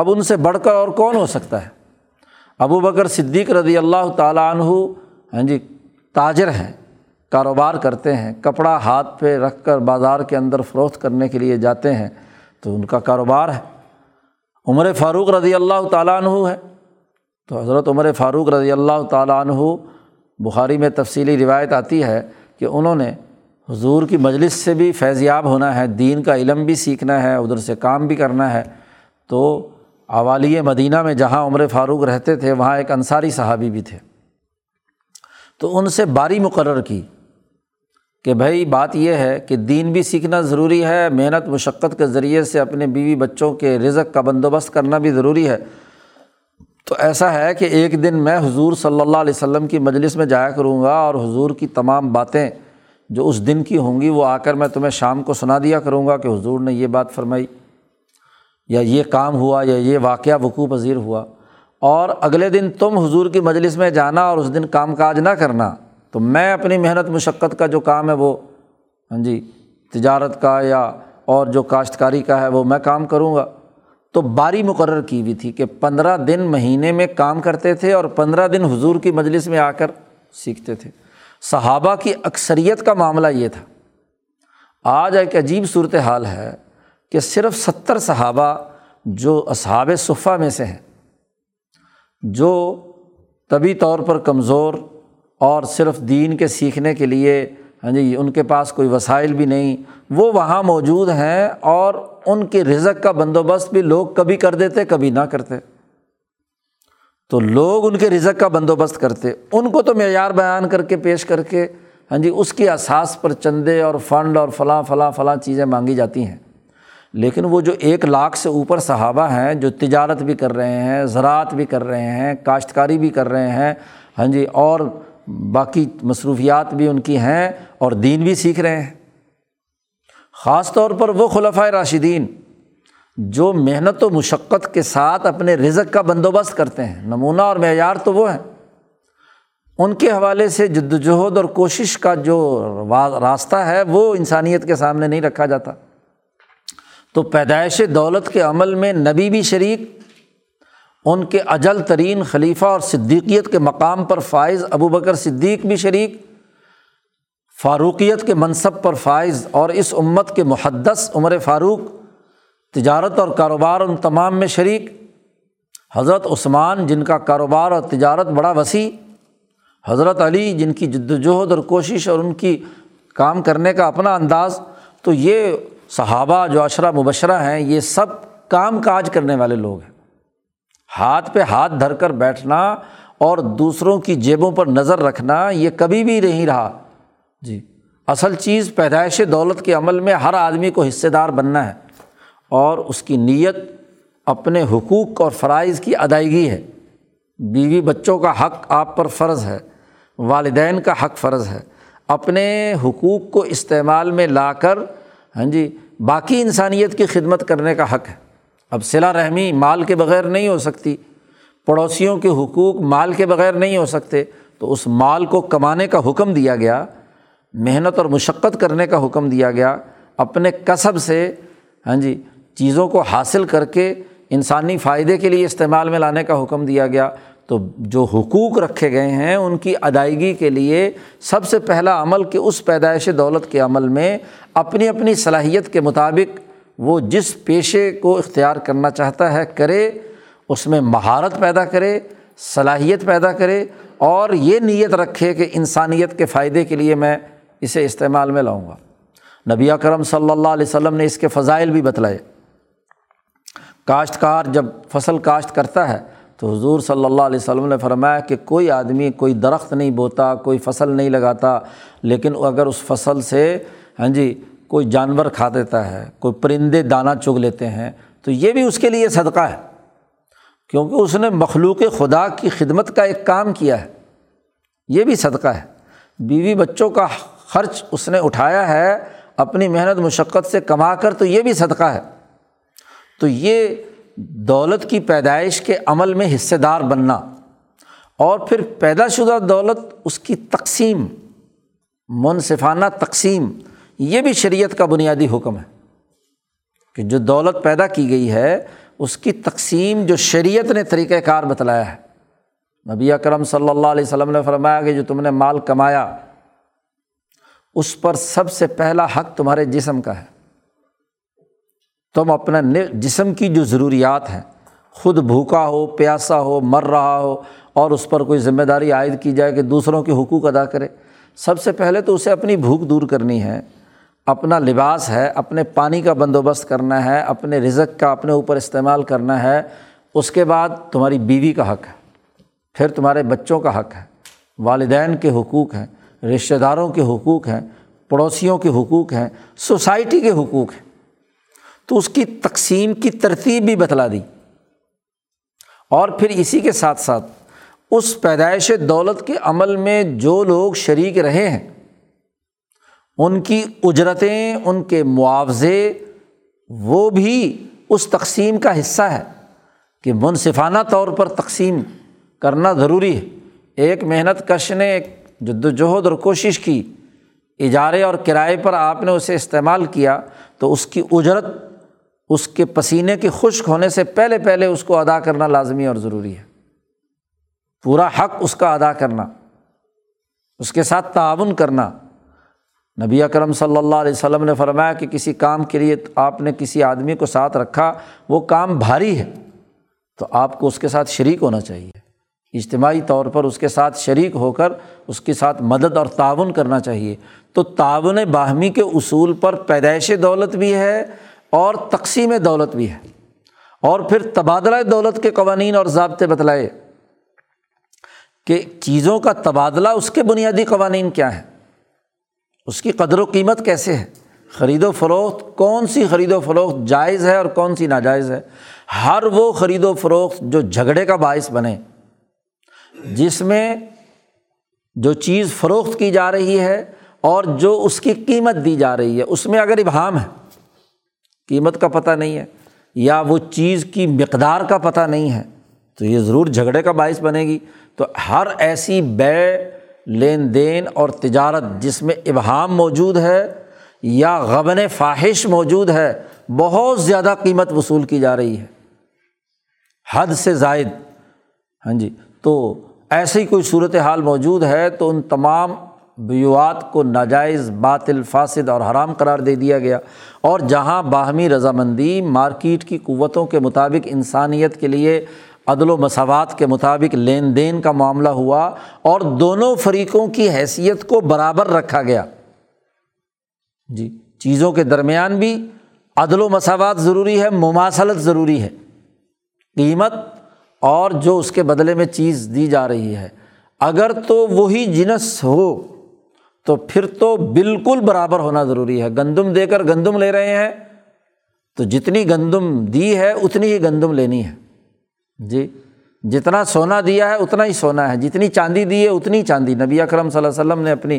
اب ان سے بڑھ کر اور کون ہو سکتا ہے؟ ابو بکر صدیق رضی اللہ تعالیٰ عنہ، ہاں جی، تاجر ہیں، کاروبار کرتے ہیں، کپڑا ہاتھ پہ رکھ کر بازار کے اندر فروخت کرنے کے لیے جاتے ہیں تو ان کا کاروبار ہے۔ عمر فاروق رضی اللہ تعالیٰ عنہ ہے تو حضرت عمر فاروق رضی اللہ تعالیٰ عنہ، بخاری میں تفصیلی روایت آتی ہے کہ انہوں نے حضور کی مجلس سے بھی فیضیاب ہونا ہے، دین کا علم بھی سیکھنا ہے، ادھر سے کام بھی کرنا ہے۔ تو اوالیے مدینہ میں جہاں عمر فاروق رہتے تھے وہاں ایک انصاری صحابی بھی تھے، تو ان سے باری مقرر کی کہ بھائی بات یہ ہے کہ دین بھی سیکھنا ضروری ہے، محنت مشقت کے ذریعے سے اپنے بیوی بچوں کے رزق کا بندوبست کرنا بھی ضروری ہے۔ تو ایسا ہے کہ ایک دن میں حضور صلی اللہ علیہ وسلم کی مجلس میں جایا کروں گا اور حضور کی تمام باتیں جو اس دن کی ہوں گی وہ آ کر میں تمہیں شام کو سنا دیا کروں گا کہ حضور نے یہ بات فرمائی یا یہ کام ہوا یا یہ واقعہ وقوع پذیر ہوا۔ اور اگلے دن تم حضور کی مجلس میں جانا اور اس دن کام کاج نہ کرنا، تو میں اپنی محنت مشقت کا جو کام ہے وہ، ہاں جی، تجارت کا یا اور جو کاشتکاری کا ہے وہ میں کام کروں گا۔ تو باری مقرر کی ہوئی تھی کہ 15 دن مہینے میں کام کرتے تھے اور 15 دن حضور کی مجلس میں آ کر سیکھتے تھے۔ صحابہ کی اکثریت کا معاملہ یہ تھا۔ آج ایک عجیب صورتحال ہے کہ صرف 70 صحابہ جو اصحاب صفہ میں سے ہیں، جو طبی طور پر کمزور اور صرف دین کے سیکھنے کے لیے، ہاں جی، ان کے پاس کوئی وسائل بھی نہیں، وہ وہاں موجود ہیں اور ان کے رزق کا بندوبست بھی لوگ کبھی کر دیتے کبھی نہ کرتے۔ تو لوگ ان کے رزق کا بندوبست کرتے، ان کو تو معیار بیان کر کے پیش کر کے، ہاں جی اس کی اساس پر چندے اور فنڈ اور فلاں فلاں فلاں چیزیں مانگی جاتی ہیں، لیکن وہ جو 1 لاکھ سے اوپر صحابہ ہیں جو تجارت بھی کر رہے ہیں، زراعت بھی کر رہے ہیں، کاشتکاری بھی کر رہے ہیں، ہاں جی اور باقی مصروفیات بھی ان کی ہیں، اور دین بھی سیکھ رہے ہیں، خاص طور پر وہ خلفائے راشدین جو محنت و مشقت کے ساتھ اپنے رزق کا بندوبست کرتے ہیں، نمونہ اور معیار تو وہ ہیں۔ ان کے حوالے سے جدوجہد اور کوشش کا جو راستہ ہے وہ انسانیت کے سامنے نہیں رکھا جاتا۔ تو پیدائش دولت کے عمل میں نبی بھی شریک، ان کے اجل ترین خلیفہ اور صدیقیت کے مقام پر فائز ابوبکر صدیق بھی شریک، فاروقیت کے منصب پر فائز اور اس امت کے محدث عمر فاروق، تجارت اور کاروبار ان تمام میں شریک، حضرت عثمان جن کا کاروبار اور تجارت بڑا وسیع، حضرت علی جن کی جدوجہد اور کوشش اور ان کی کام کرنے کا اپنا انداز۔ تو یہ صحابہ جو عشرہ مبشرہ ہیں یہ سب کام کاج کرنے والے لوگ ہیں، ہاتھ پہ ہاتھ دھر کر بیٹھنا اور دوسروں کی جیبوں پر نظر رکھنا یہ کبھی بھی نہیں رہا۔ جی اصل چیز پیدائش دولت کے عمل میں ہر آدمی کو حصے دار بننا ہے، اور اس کی نیت اپنے حقوق اور فرائض کی ادائیگی ہے۔ بیوی بچوں کا حق آپ پر فرض ہے، والدین کا حق فرض ہے، اپنے حقوق کو استعمال میں لا کر ہاں جی باقی انسانیت کی خدمت کرنے کا حق ہے۔ اب صلہ رحمی مال کے بغیر نہیں ہو سکتی، پڑوسیوں کے حقوق مال کے بغیر نہیں ہو سکتے، تو اس مال کو کمانے کا حکم دیا گیا، محنت اور مشقت کرنے کا حکم دیا گیا، اپنے کسب سے ہاں جی چیزوں کو حاصل کر کے انسانی فائدے کے لیے استعمال میں لانے کا حکم دیا گیا۔ تو جو حقوق رکھے گئے ہیں ان کی ادائیگی کے لیے سب سے پہلا عمل کہ اس پیدائش دولت کے عمل میں اپنی اپنی صلاحیت کے مطابق وہ جس پیشے کو اختیار کرنا چاہتا ہے کرے، اس میں مہارت پیدا کرے، صلاحیت پیدا کرے، اور یہ نیت رکھے کہ انسانیت کے فائدے کے لیے میں اسے استعمال میں لاؤں گا۔ نبی اکرم صلی اللہ علیہ وسلم نے اس کے فضائل بھی بتلائے۔ کاشتکار جب فصل کاشت کرتا ہے تو حضور صلی اللہ علیہ وسلم نے فرمایا کہ کوئی آدمی کوئی درخت نہیں بوتا، کوئی فصل نہیں لگاتا، لیکن اگر اس فصل سے ہاں جی کوئی جانور کھا دیتا ہے، کوئی پرندے دانہ چگ لیتے ہیں، تو یہ بھی اس کے لیے صدقہ ہے، کیونکہ اس نے مخلوق خدا کی خدمت کا ایک کام کیا ہے، یہ بھی صدقہ ہے۔ بیوی بچوں کا خرچ اس نے اٹھایا ہے اپنی محنت مشقت سے کما کر، تو یہ بھی صدقہ ہے۔ تو یہ دولت کی پیدائش کے عمل میں حصے دار بننا، اور پھر پیدا شدہ دولت اس کی تقسیم، منصفانہ تقسیم، یہ بھی شریعت کا بنیادی حکم ہے کہ جو دولت پیدا کی گئی ہے اس کی تقسیم جو شریعت نے طریقہ کار بتلایا ہے۔ نبی اکرم صلی اللہ علیہ وسلم نے فرمایا کہ جو تم نے مال کمایا اس پر سب سے پہلا حق تمہارے جسم کا ہے، تم اپنا جسم کی جو ضروریات ہیں، خود بھوکا ہو، پیاسا ہو، مر رہا ہو، اور اس پر کوئی ذمہ داری عائد کی جائے کہ دوسروں کے حقوق ادا کرے، سب سے پہلے تو اسے اپنی بھوک دور کرنی ہے، اپنا لباس ہے، اپنے پانی کا بندوبست کرنا ہے، اپنے رزق کا اپنے اوپر استعمال کرنا ہے، اس کے بعد تمہاری بیوی کا حق ہے، پھر تمہارے بچوں کا حق ہے، والدین کے حقوق ہیں، رشتہ داروں کے حقوق ہیں، پڑوسیوں کے حقوق ہیں، سوسائٹی کے حقوق ہیں۔ تو اس کی تقسیم کی ترتیب بھی بتلا دی، اور پھر اسی کے ساتھ ساتھ اس پیدائش دولت کے عمل میں جو لوگ شریک رہے ہیں ان کی اجرتیں، ان کے معاوضے، وہ بھی اس تقسیم کا حصہ ہے کہ منصفانہ طور پر تقسیم کرنا ضروری ہے۔ ایک محنت کش نے جدوجہد اور کوشش کی، اجارے اور کرائے پر آپ نے اسے استعمال کیا، تو اس کی اجرت اس کے پسینے کے خشک ہونے سے پہلے پہلے اس کو ادا کرنا لازمی اور ضروری ہے، پورا حق اس کا ادا کرنا، اس کے ساتھ تعاون کرنا۔ نبی اکرم صلی اللہ علیہ وسلم نے فرمایا کہ کسی کام کے لیے آپ نے کسی آدمی کو ساتھ رکھا، وہ کام بھاری ہے تو آپ کو اس کے ساتھ شریک ہونا چاہیے، اجتماعی طور پر اس کے ساتھ شریک ہو کر اس کے ساتھ مدد اور تعاون کرنا چاہیے۔ تو تعاون باہمی کے اصول پر پیدائش دولت بھی ہے اور تقسیم دولت بھی ہے، اور پھر تبادلہ دولت کے قوانین اور ضابطے بتلائے کہ چیزوں کا تبادلہ، اس کے بنیادی قوانین کیا ہیں، اس کی قدر و قیمت کیسے ہے، خرید و فروخت، کون سی خرید و فروخت جائز ہے اور کون سی ناجائز ہے۔ ہر وہ خرید و فروخت جو جھگڑے کا باعث بنے، جس میں جو چیز فروخت کی جا رہی ہے اور جو اس کی قیمت دی جا رہی ہے اس میں اگر ابہام ہے، قیمت کا پتہ نہیں ہے یا وہ چیز کی مقدار کا پتہ نہیں ہے، تو یہ ضرور جھگڑے کا باعث بنے گی۔ تو ہر ایسی بیع، لین دین اور تجارت جس میں ابہام موجود ہے یا غبن فاحش موجود ہے، بہت زیادہ قیمت وصول کی جا رہی ہے، حد سے زائد، ہاں جی، تو ایسی کوئی صورتحال موجود ہے تو ان تمام بیوات کو ناجائز، باطل، فاسد اور حرام قرار دے دیا گیا۔ اور جہاں باہمی رضامندی مارکیٹ کی قوتوں کے مطابق، انسانیت کے لیے عدل و مساوات کے مطابق لین دین کا معاملہ ہوا اور دونوں فریقوں کی حیثیت کو برابر رکھا گیا، جی، چیزوں کے درمیان بھی عدل و مساوات ضروری ہے، مماثلت ضروری ہے، قیمت اور جو اس کے بدلے میں چیز دی جا رہی ہے، اگر تو وہی جنس ہو تو پھر تو بالکل برابر ہونا ضروری ہے۔ گندم دے کر گندم لے رہے ہیں تو جتنی گندم دی ہے اتنی ہی گندم لینی ہے، جی، جتنا سونا دیا ہے اتنا ہی سونا ہے، جتنی چاندی دی ہے اتنی چاندی۔ نبی اکرم صلی اللہ علیہ وسلم نے اپنی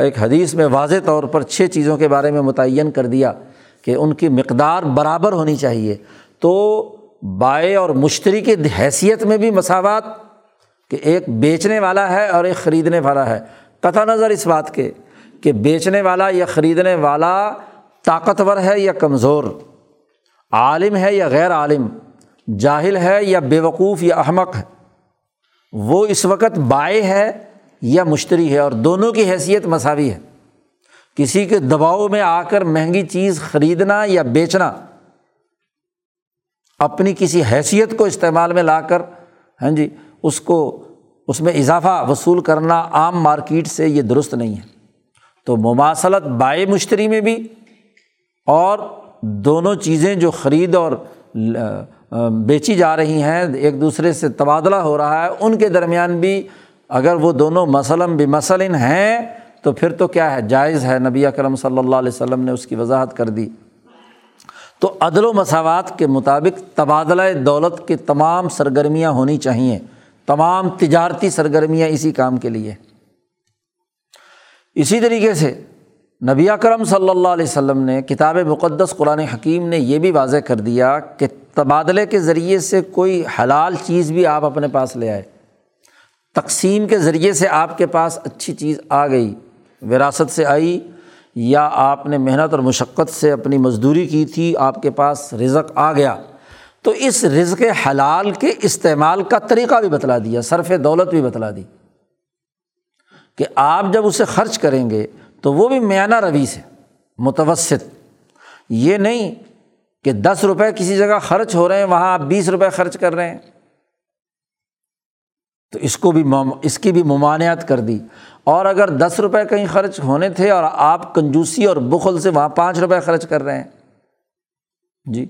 ایک حدیث میں واضح طور پر 6 چیزوں کے بارے میں متعین کر دیا کہ ان کی مقدار برابر ہونی چاہیے۔ تو بائع اور مشتری کی حیثیت میں بھی مساوات، کہ ایک بیچنے والا ہے اور ایک خریدنے والا ہے، قطع نظر اس بات کے کہ بیچنے والا یا خریدنے والا طاقتور ہے یا کمزور، عالم ہے یا غیر عالم، جاہل ہے یا بیوقوف یا احمق ہے، وہ اس وقت بائع ہے یا مشتری ہے، اور دونوں کی حیثیت مساوی ہے۔ کسی کے دباؤ میں آ کر مہنگی چیز خریدنا یا بیچنا، اپنی کسی حیثیت کو استعمال میں لا کر، ہاں جی، اس کو، اس میں اضافہ وصول کرنا عام مارکیٹ سے، یہ درست نہیں ہے۔ تو مماثلت بائع مشتری میں بھی، اور دونوں چیزیں جو خرید اور بیچی جا رہی ہیں، ایک دوسرے سے تبادلہ ہو رہا ہے، ان کے درمیان بھی اگر وہ دونوں مثلاً بمثل ہیں تو پھر تو کیا ہے، جائز ہے۔ نبی اکرم صلی اللہ علیہ وسلم نے اس کی وضاحت کر دی۔ تو عدل و مساوات کے مطابق تبادلہ دولت کی تمام سرگرمیاں ہونی چاہیے، تمام تجارتی سرگرمیاں اسی کام کے لیے۔ اسی طریقے سے نبی اکرم صلی اللہ علیہ وسلم نے، کتاب مقدس قرآن حکیم نے یہ بھی واضح کر دیا کہ تبادلے کے ذریعے سے کوئی حلال چیز بھی آپ اپنے پاس لے آئے، تقسیم کے ذریعے سے آپ کے پاس اچھی چیز آ گئی، وراثت سے آئی یا آپ نے محنت اور مشقت سے اپنی مزدوری کی تھی، آپ کے پاس رزق آ گیا، تو اس رزق حلال کے استعمال کا طریقہ بھی بتلا دیا، صرف دولت بھی بتلا دی کہ آپ جب اسے خرچ کریں گے تو وہ بھی میانہ روی سے، متوسط، یہ نہیں کہ 10 روپے کسی جگہ خرچ ہو رہے ہیں وہاں آپ 20 روپے خرچ کر رہے ہیں، تو اس کو بھی، اس کی بھی ممانعت کر دی۔ اور اگر 10 روپے کہیں خرچ ہونے تھے اور آپ کنجوسی اور بخل سے وہاں 5 روپے خرچ کر رہے ہیں، جی،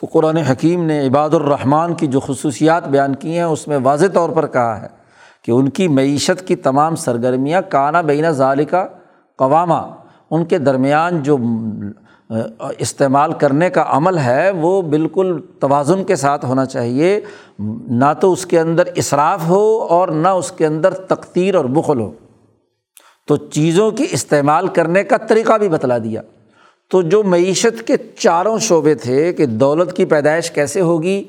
تو قرآن حکیم نے عباد الرحمن کی جو خصوصیات بیان کی ہیں اس میں واضح طور پر کہا ہے کہ ان کی معیشت کی تمام سرگرمیاں کانا بین ذالکا قوامہ، ان کے درمیان جو استعمال کرنے کا عمل ہے وہ بالکل توازن کے ساتھ ہونا چاہیے، نہ تو اس کے اندر اسراف ہو اور نہ اس کے اندر تقتیر اور بخل ہو۔ تو چیزوں کی استعمال کرنے کا طریقہ بھی بتلا دیا۔ تو جو معیشت کے 4 شعبے تھے کہ دولت کی پیدائش کیسے ہوگی،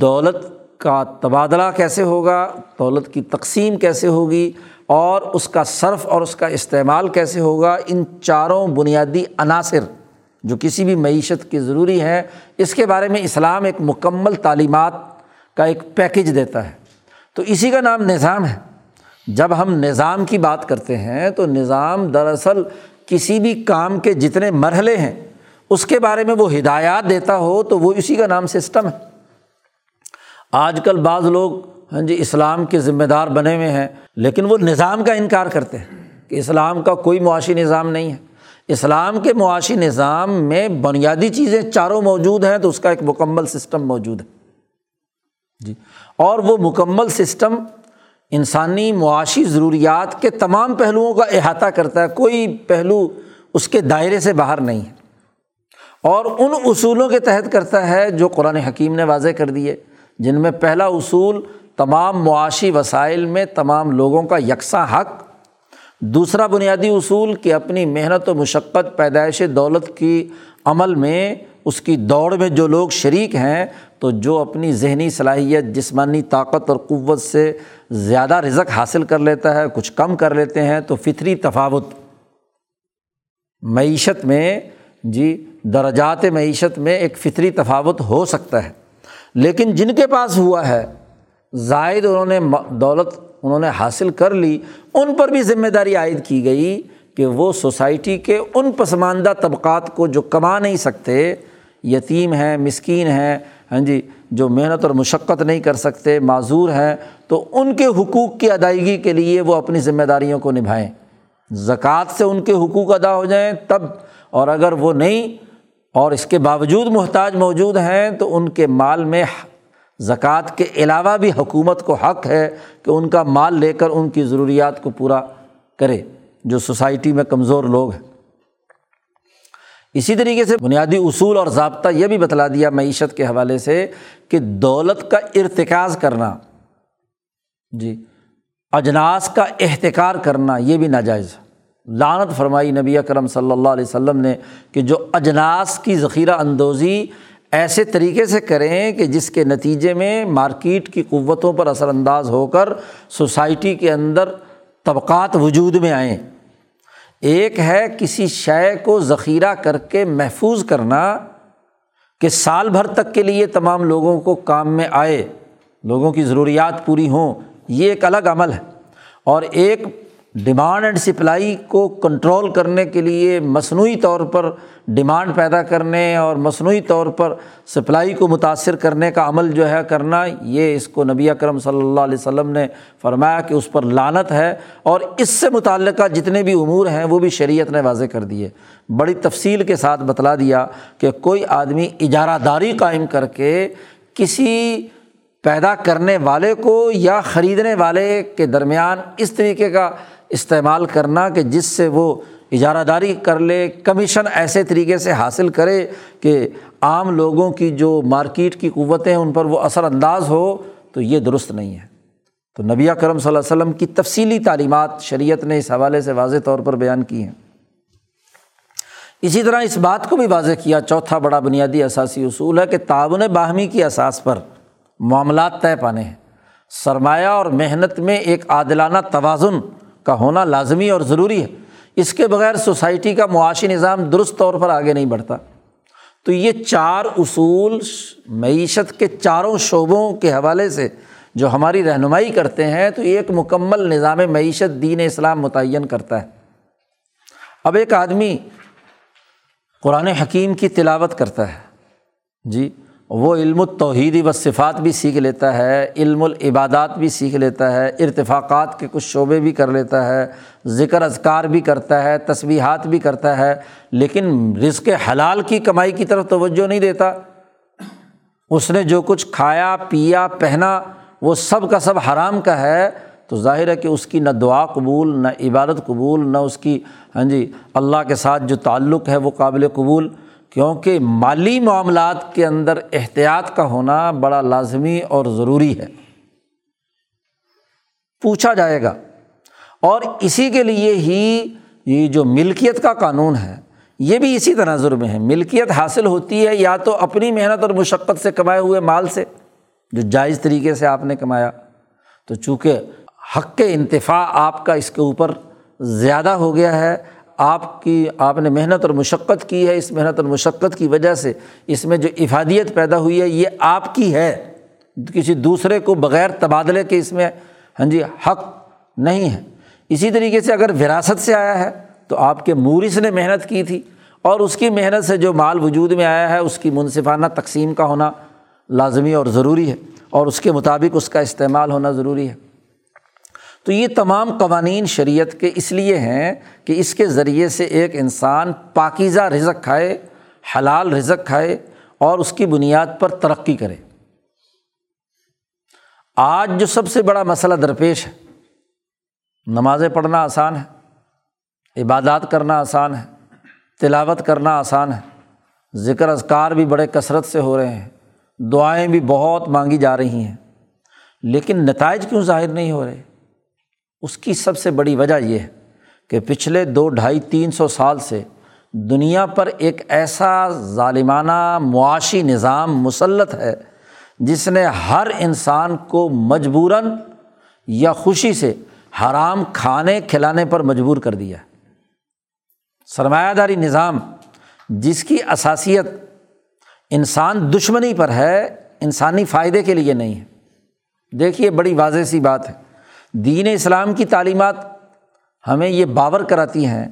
دولت کا تبادلہ کیسے ہوگا، دولت کی تقسیم کیسے ہوگی، اور اس کا صرف اور اس کا استعمال کیسے ہوگا، ان 4 بنیادی عناصر جو کسی بھی معیشت کے ضروری ہیں، اس کے بارے میں اسلام ایک مکمل تعلیمات کا ایک پیکیج دیتا ہے۔ تو اسی کا نام نظام ہے۔ جب ہم نظام کی بات کرتے ہیں تو نظام دراصل کسی بھی کام کے جتنے مرحلے ہیں اس کے بارے میں وہ ہدایات دیتا ہو تو وہ اسی کا نام سسٹم ہے۔ آج کل بعض لوگ، ہاں جی، اسلام کے ذمہ دار بنے ہوئے ہیں لیکن وہ نظام کا انکار کرتے ہیں کہ اسلام کا کوئی معاشی نظام نہیں ہے۔ اسلام کے معاشی نظام میں بنیادی چیزیں 4 موجود ہیں، تو اس کا ایک مکمل سسٹم موجود ہے، جی، اور وہ مکمل سسٹم انسانی معاشی ضروریات کے تمام پہلوؤں کا احاطہ کرتا ہے، کوئی پہلو اس کے دائرے سے باہر نہیں ہے، اور ان اصولوں کے تحت کرتا ہے جو قرآن حکیم نے واضح کر دیے، جن میں پہلا اصول تمام معاشی وسائل میں تمام لوگوں کا یکساں حق، دوسرا بنیادی اصول کہ اپنی محنت و مشقت پیدائش دولت کی عمل میں اس کی دوڑ میں جو لوگ شریک ہیں تو جو اپنی ذہنی صلاحیت، جسمانی طاقت اور قوت سے زیادہ رزق حاصل کر لیتا ہے، کچھ کم کر لیتے ہیں تو فطری تفاوت معیشت میں، جی درجات معیشت میں ایک فطری تفاوت ہو سکتا ہے، لیکن جن کے پاس ہوا ہے زائد انہوں نے دولت انہوں نے حاصل کر لی، ان پر بھی ذمہ داری عائد کی گئی کہ وہ سوسائٹی کے ان پسماندہ طبقات کو جو کما نہیں سکتے، یتیم ہیں، مسکین ہیں، ہاں جی، جو محنت اور مشقت نہیں کر سکتے، معذور ہیں، تو ان کے حقوق کی ادائیگی کے لیے وہ اپنی ذمہ داریوں کو نبھائیں، زکوٰۃ سے ان کے حقوق ادا ہو جائیں تب، اور اگر وہ نہیں اور اس کے باوجود محتاج موجود ہیں تو ان کے مال میں زکوٰۃ کے علاوہ بھی حکومت کو حق ہے کہ ان کا مال لے کر ان کی ضروریات کو پورا کرے جو سوسائٹی میں کمزور لوگ ہیں۔ اسی طریقے سے بنیادی اصول اور ضابطہ یہ بھی بتلا دیا معیشت کے حوالے سے کہ دولت کا ارتکاز کرنا، جی اجناس کا احتکار کرنا، یہ بھی ناجائز ہے۔ لعنت فرمائی نبی اکرم صلی اللہ علیہ وسلم نے کہ جو اجناس کی ذخیرہ اندوزی ایسے طریقے سے کریں کہ جس کے نتیجے میں مارکیٹ کی قوتوں پر اثر انداز ہو کر سوسائٹی کے اندر طبقات وجود میں آئیں۔ ایک ہے کسی شے کو ذخیرہ کر کے محفوظ کرنا کہ سال بھر تک کے لیے تمام لوگوں کو کام میں آئے، لوگوں کی ضروریات پوری ہوں، یہ ایک الگ عمل ہے، اور ایک ڈیمانڈ اینڈ سپلائی کو کنٹرول کرنے کے لیے مصنوعی طور پر ڈیمانڈ پیدا کرنے اور مصنوعی طور پر سپلائی کو متاثر کرنے کا عمل جو ہے کرنا، یہ اس کو نبی اکرم صلی اللہ علیہ وسلم نے فرمایا کہ اس پر لعنت ہے، اور اس سے متعلقہ جتنے بھی امور ہیں وہ بھی شریعت نے واضح کر دیے، بڑی تفصیل کے ساتھ بتلا دیا کہ کوئی آدمی اجارہ داری قائم کر کے کسی پیدا کرنے والے کو یا خریدنے والے کے درمیان اس طریقے کا استعمال کرنا کہ جس سے وہ اجارہ داری کر لے، کمیشن ایسے طریقے سے حاصل کرے کہ عام لوگوں کی جو مارکیٹ کی قوتیں ان پر وہ اثر انداز ہو، تو یہ درست نہیں ہے۔ تو نبی اکرم صلی اللہ علیہ وسلم کی تفصیلی تعلیمات شریعت نے اس حوالے سے واضح طور پر بیان کی ہیں۔ اسی طرح اس بات کو بھی واضح کیا، چوتھا بڑا بنیادی اساسی اصول ہے کہ تعاون باہمی کی اساس پر معاملات طے پانے ہیں، سرمایہ اور محنت میں ایک عادلانہ توازن کا ہونا لازمی اور ضروری ہے، اس کے بغیر سوسائٹی کا معاشی نظام درست طور پر آگے نہیں بڑھتا۔ تو یہ چار اصول معیشت کے چاروں شعبوں کے حوالے سے جو ہماری رہنمائی کرتے ہیں، تو یہ ایک مکمل نظام معیشت دین اسلام متعین کرتا ہے۔ اب ایک آدمی قرآن حکیم کی تلاوت کرتا ہے، جی وہ علم التوحید و صفات بھی سیکھ لیتا ہے، علم العبادات بھی سیکھ لیتا ہے، ارتفاقات کے کچھ شعبے بھی کر لیتا ہے، ذکر اذکار بھی کرتا ہے، تسبیحات بھی کرتا ہے، لیکن رزق حلال کی کمائی کی طرف توجہ نہیں دیتا۔ اس نے جو کچھ کھایا، پیا، پہنا وہ سب کا سب حرام کا ہے، تو ظاہر ہے کہ اس کی نہ دعا قبول، نہ عبادت قبول، نہ اس کی ہاں جی اللہ کے ساتھ جو تعلق ہے وہ قابل قبول، کیونکہ مالی معاملات کے اندر احتیاط کا ہونا بڑا لازمی اور ضروری ہے، پوچھا جائے گا۔ اور اسی کے لیے ہی یہ جو ملکیت کا قانون ہے یہ بھی اسی تناظر میں ہے۔ ملکیت حاصل ہوتی ہے یا تو اپنی محنت اور مشقت سے کمائے ہوئے مال سے جو جائز طریقے سے آپ نے کمایا، تو چونکہ حق انتفاع آپ کا اس کے اوپر زیادہ ہو گیا ہے، آپ نے محنت اور مشقت کی ہے، اس محنت اور مشقت کی وجہ سے اس میں جو افادیت پیدا ہوئی ہے یہ آپ کی ہے، کسی دوسرے کو بغیر تبادلے کے اس میں ہاں جی حق نہیں ہے۔ اسی طریقے سے اگر وراثت سے آیا ہے تو آپ کے مورث نے محنت کی تھی اور اس کی محنت سے جو مال وجود میں آیا ہے اس کی منصفانہ تقسیم کا ہونا لازمی اور ضروری ہے، اور اس کے مطابق اس کا استعمال ہونا ضروری ہے۔ تو یہ تمام قوانین شریعت کے اس لیے ہیں کہ اس کے ذریعے سے ایک انسان پاکیزہ رزق کھائے، حلال رزق کھائے، اور اس کی بنیاد پر ترقی کرے۔ آج جو سب سے بڑا مسئلہ درپیش ہے، نمازیں پڑھنا آسان ہے، عبادات کرنا آسان ہے، تلاوت کرنا آسان ہے، ذکر اذکار بھی بڑے کثرت سے ہو رہے ہیں، دعائیں بھی بہت مانگی جا رہی ہیں، لیکن نتائج کیوں ظاہر نہیں ہو رہے؟ اس کی سب سے بڑی وجہ یہ ہے کہ پچھلے 200-250-300 سال سے دنیا پر ایک ایسا ظالمانہ معاشی نظام مسلط ہے جس نے ہر انسان کو مجبوراً یا خوشی سے حرام کھانے کھلانے پر مجبور کر دیا ہے۔ سرمایہ داری نظام جس کی اساسیت انسان دشمنی پر ہے، انسانی فائدے کے لیے نہیں ہے۔ دیکھیے بڑی واضح سی بات ہے، دین اسلام کی تعلیمات ہمیں یہ باور کراتی ہیں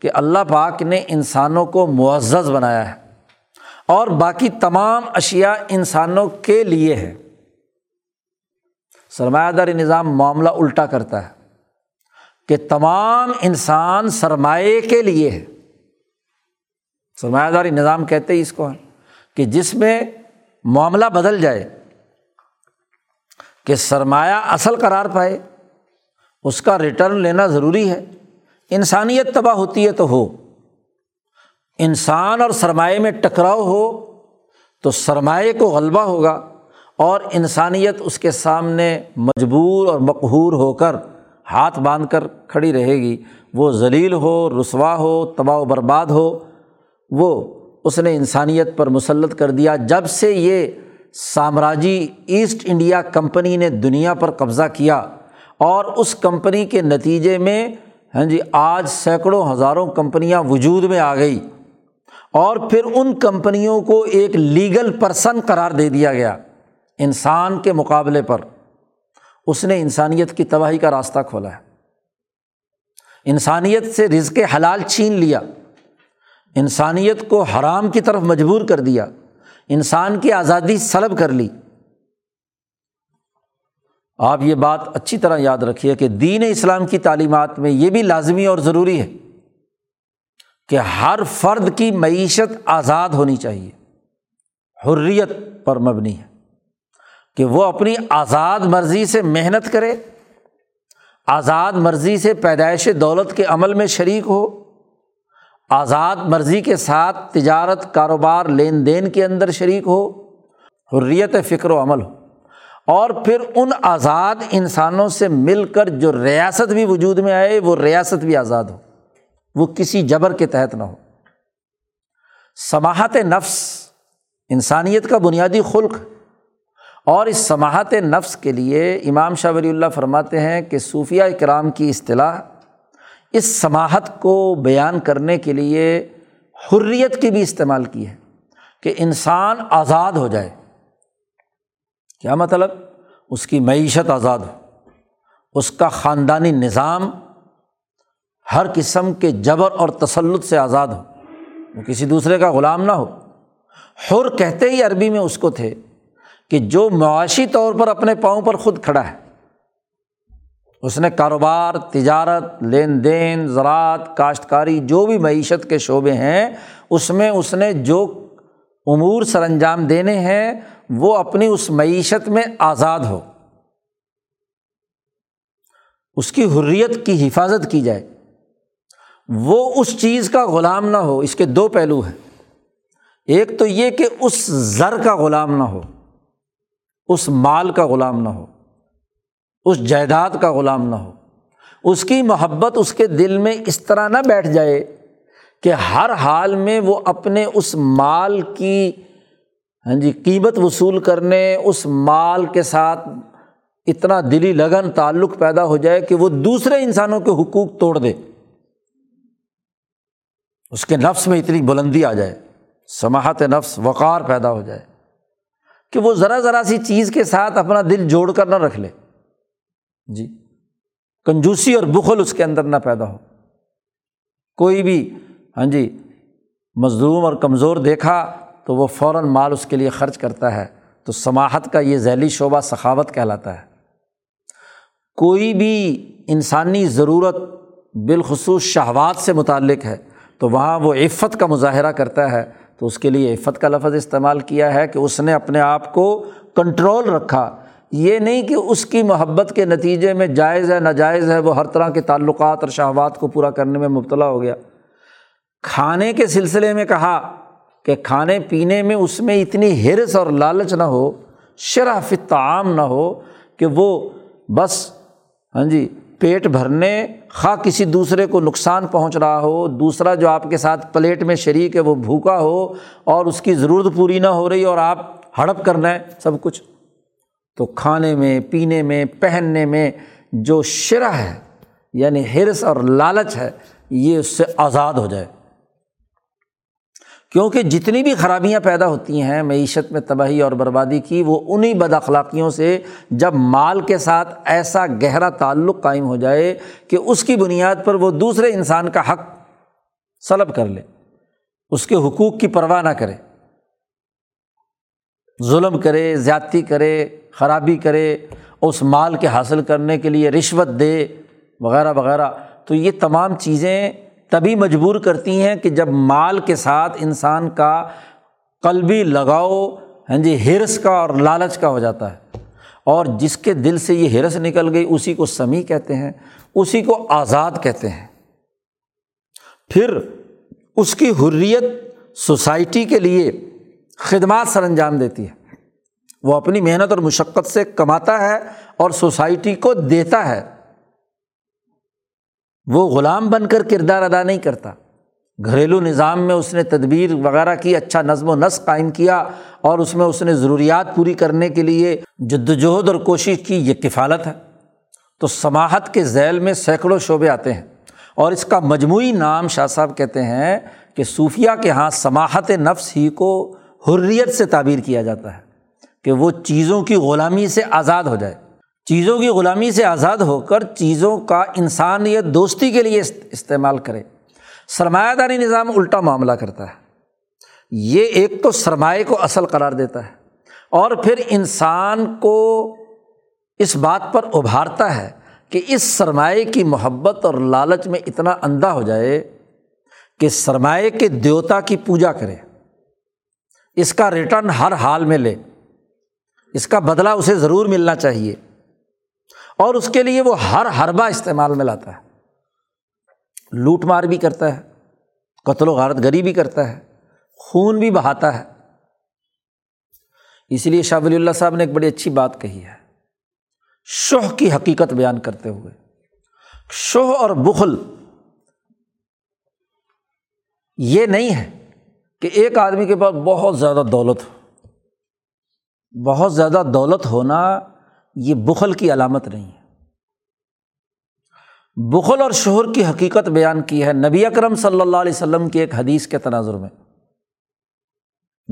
کہ اللہ پاک نے انسانوں کو معزز بنایا ہے اور باقی تمام اشیاء انسانوں کے لیے ہے۔ سرمایہ داری نظام معاملہ الٹا کرتا ہے کہ تمام انسان سرمایہ کے لیے ہے۔ سرمایہ داری نظام کہتے ہی اس کو ہے کہ جس میں معاملہ بدل جائے کہ سرمایہ اصل قرار پائے، اس کا ریٹرن لینا ضروری ہے۔ انسانیت تباہ ہوتی ہے تو ہو، انسان اور سرمایہ میں ٹکراؤ ہو تو سرمایہ کو غلبہ ہوگا اور انسانیت اس کے سامنے مجبور اور مقہور ہو کر ہاتھ باندھ کر کھڑی رہے گی۔ وہ ذلیل ہو، رسوا ہو، تباہ و برباد ہو، وہ اس نے انسانیت پر مسلط کر دیا۔ جب سے یہ سامراجی ایسٹ انڈیا کمپنی نے دنیا پر قبضہ کیا اور اس کمپنی کے نتیجے میں آج سینکڑوں ہزاروں کمپنیاں وجود میں آ گئی، اور پھر ان کمپنیوں کو ایک لیگل پرسن قرار دے دیا گیا انسان کے مقابلے پر۔ اس نے انسانیت کی تباہی کا راستہ کھولا ہے، انسانیت سے رزق حلال چھین لیا، انسانیت کو حرام کی طرف مجبور کر دیا، انسان کی آزادی سلب کر لی۔ آپ یہ بات اچھی طرح یاد رکھیے کہ دین اسلام کی تعلیمات میں یہ بھی لازمی اور ضروری ہے کہ ہر فرد کی معیشت آزاد ہونی چاہیے، حریت پر مبنی ہے کہ وہ اپنی آزاد مرضی سے محنت کرے، آزاد مرضی سے پیدائش دولت کے عمل میں شریک ہو، آزاد مرضی کے ساتھ تجارت، کاروبار، لین دین کے اندر شریک ہو، حریت فکر و عمل ہو، اور پھر ان آزاد انسانوں سے مل کر جو ریاست بھی وجود میں آئے وہ ریاست بھی آزاد ہو، وہ کسی جبر کے تحت نہ ہو۔ سماحت نفس انسانیت کا بنیادی خلق، اور اس سماحت نفس کے لیے امام شاہ ولی اللہ فرماتے ہیں کہ صوفیہ اکرام کی اصطلاح اس سماحت کو بیان کرنے کے لیے حریت کی بھی استعمال کی ہے کہ انسان آزاد ہو جائے۔ کیا مطلب؟ اس کی معیشت آزاد ہو، اس کا خاندانی نظام ہر قسم کے جبر اور تسلط سے آزاد ہو، وہ کسی دوسرے کا غلام نہ ہو۔ حر کہتے ہی عربی میں اس کو تھے کہ جو معاشی طور پر اپنے پاؤں پر خود کھڑا ہے، اس نے کاروبار، تجارت، لین دین، زراعت، کاشتکاری، جو بھی معیشت کے شعبے ہیں اس میں اس نے جو امور سر انجام دینے ہیں وہ اپنی اس معیشت میں آزاد ہو، اس کی حریت کی حفاظت کی جائے، وہ اس چیز کا غلام نہ ہو۔ اس کے دو پہلو ہیں، ایک تو یہ کہ اس زر کا غلام نہ ہو، اس مال کا غلام نہ ہو، اس جائیداد کا غلام نہ ہو، اس کی محبت اس کے دل میں اس طرح نہ بیٹھ جائے کہ ہر حال میں وہ اپنے اس مال کی قیمت وصول کرنے، اس مال کے ساتھ اتنا دلی لگن، تعلق پیدا ہو جائے کہ وہ دوسرے انسانوں کے حقوق توڑ دے، اس کے نفس میں اتنی بلندی آ جائے، سماحت نفس، وقار پیدا ہو جائے کہ وہ ذرا ذرا سی چیز کے ساتھ اپنا دل جوڑ کر نہ رکھ لے، جی کنجوسی اور بخل اس کے اندر نہ پیدا ہو۔ کوئی بھی مظلوم اور کمزور دیکھا تو وہ فوراً مال اس کے لیے خرچ کرتا ہے، تو سماحت کا یہ ذیلی شعبہ سخاوت کہلاتا ہے۔ کوئی بھی انسانی ضرورت بالخصوص شہوات سے متعلق ہے تو وہاں وہ عفت کا مظاہرہ کرتا ہے، تو اس کے لیے عفت کا لفظ استعمال کیا ہے کہ اس نے اپنے آپ کو کنٹرول رکھا، یہ نہیں کہ اس کی محبت کے نتیجے میں جائز ہے ناجائز ہے، وہ ہر طرح کے تعلقات اور شہوات کو پورا کرنے میں مبتلا ہو گیا۔ کھانے کے سلسلے میں کہا کہ کھانے پینے میں اس میں اتنی حرص اور لالچ نہ ہو، شرح فی الطعام نہ ہو کہ وہ بس ہاں جی پیٹ بھرنے، خواہ کسی دوسرے کو نقصان پہنچ رہا ہو، دوسرا جو آپ کے ساتھ پلیٹ میں شریک ہے وہ بھوکا ہو اور اس کی ضرورت پوری نہ ہو رہی اور آپ ہڑپ کرنا ہے سب کچھ۔ تو کھانے میں، پینے میں، پہننے میں جو شرح ہے یعنی حرص اور لالچ ہے، یہ اس سے آزاد ہو جائے، کیونکہ جتنی بھی خرابیاں پیدا ہوتی ہیں معیشت میں تباہی اور بربادی کی، وہ انہی بد اخلاقیوں سے جب مال کے ساتھ ایسا گہرا تعلق قائم ہو جائے کہ اس کی بنیاد پر وہ دوسرے انسان کا حق سلب کر لے، اس کے حقوق کی پرواہ نہ کرے، ظلم کرے، زیادتی کرے، خرابی کرے، اس مال کے حاصل کرنے کے لیے رشوت دے وغیرہ وغیرہ۔ تو یہ تمام چیزیں تبھی مجبور کرتی ہیں کہ جب مال کے ساتھ انسان کا قلبی لگاؤ ہاں جی حرص کا اور لالچ کا ہو جاتا ہے، اور جس کے دل سے یہ حرص نکل گئی اسی کو سمیع کہتے ہیں، اسی کو آزاد کہتے ہیں۔ پھر اس کی حریت سوسائٹی کے لیے خدمات سر انجام دیتی ہے، وہ اپنی محنت اور مشقت سے کماتا ہے اور سوسائٹی کو دیتا ہے، وہ غلام بن کر کردار ادا نہیں کرتا۔ گھریلو نظام میں اس نے تدبیر وغیرہ کی، اچھا نظم و نسق قائم کیا اور اس میں اس نے ضروریات پوری کرنے کے لیے جدوجہد اور کوشش کی، یہ کفالت ہے۔ تو سماحت کے ذیل میں سینکڑوں شعبے آتے ہیں اور اس کا مجموعی نام شاہ صاحب کہتے ہیں کہ صوفیہ کے ہاں سماحت نفس ہی کو حریت سے تعبیر کیا جاتا ہے، کہ وہ چیزوں کی غلامی سے آزاد ہو جائے، چیزوں کی غلامی سے آزاد ہو کر چیزوں کا انسان یہ دوستی کے لیے استعمال کرے۔ سرمایہ داری نظام الٹا معاملہ کرتا ہے، یہ ایک تو سرمایہ کو اصل قرار دیتا ہے اور پھر انسان کو اس بات پر ابھارتا ہے کہ اس سرمایہ کی محبت اور لالچ میں اتنا اندھا ہو جائے کہ سرمایہ کے دیوتا کی پوجا کرے، اس کا ریٹرن ہر حال میں لے، اس کا بدلہ اسے ضرور ملنا چاہیے، اور اس کے لیے وہ ہر حربہ استعمال میں لاتا ہے، لوٹ مار بھی کرتا ہے، قتل و غارت گری بھی کرتا ہے، خون بھی بہاتا ہے۔ اس لیے شاہ ولی اللہ صاحب نے ایک بڑی اچھی بات کہی ہے شح کی حقیقت بیان کرتے ہوئے، شح اور بخل یہ نہیں ہے کہ ایک آدمی کے پاس بہت زیادہ دولت ہو، بہت زیادہ دولت ہونا یہ بخل کی علامت نہیں ہے۔ بخل اور شہر کی حقیقت بیان کی ہے نبی اکرم صلی اللہ علیہ وسلم کی ایک حدیث کے تناظر میں۔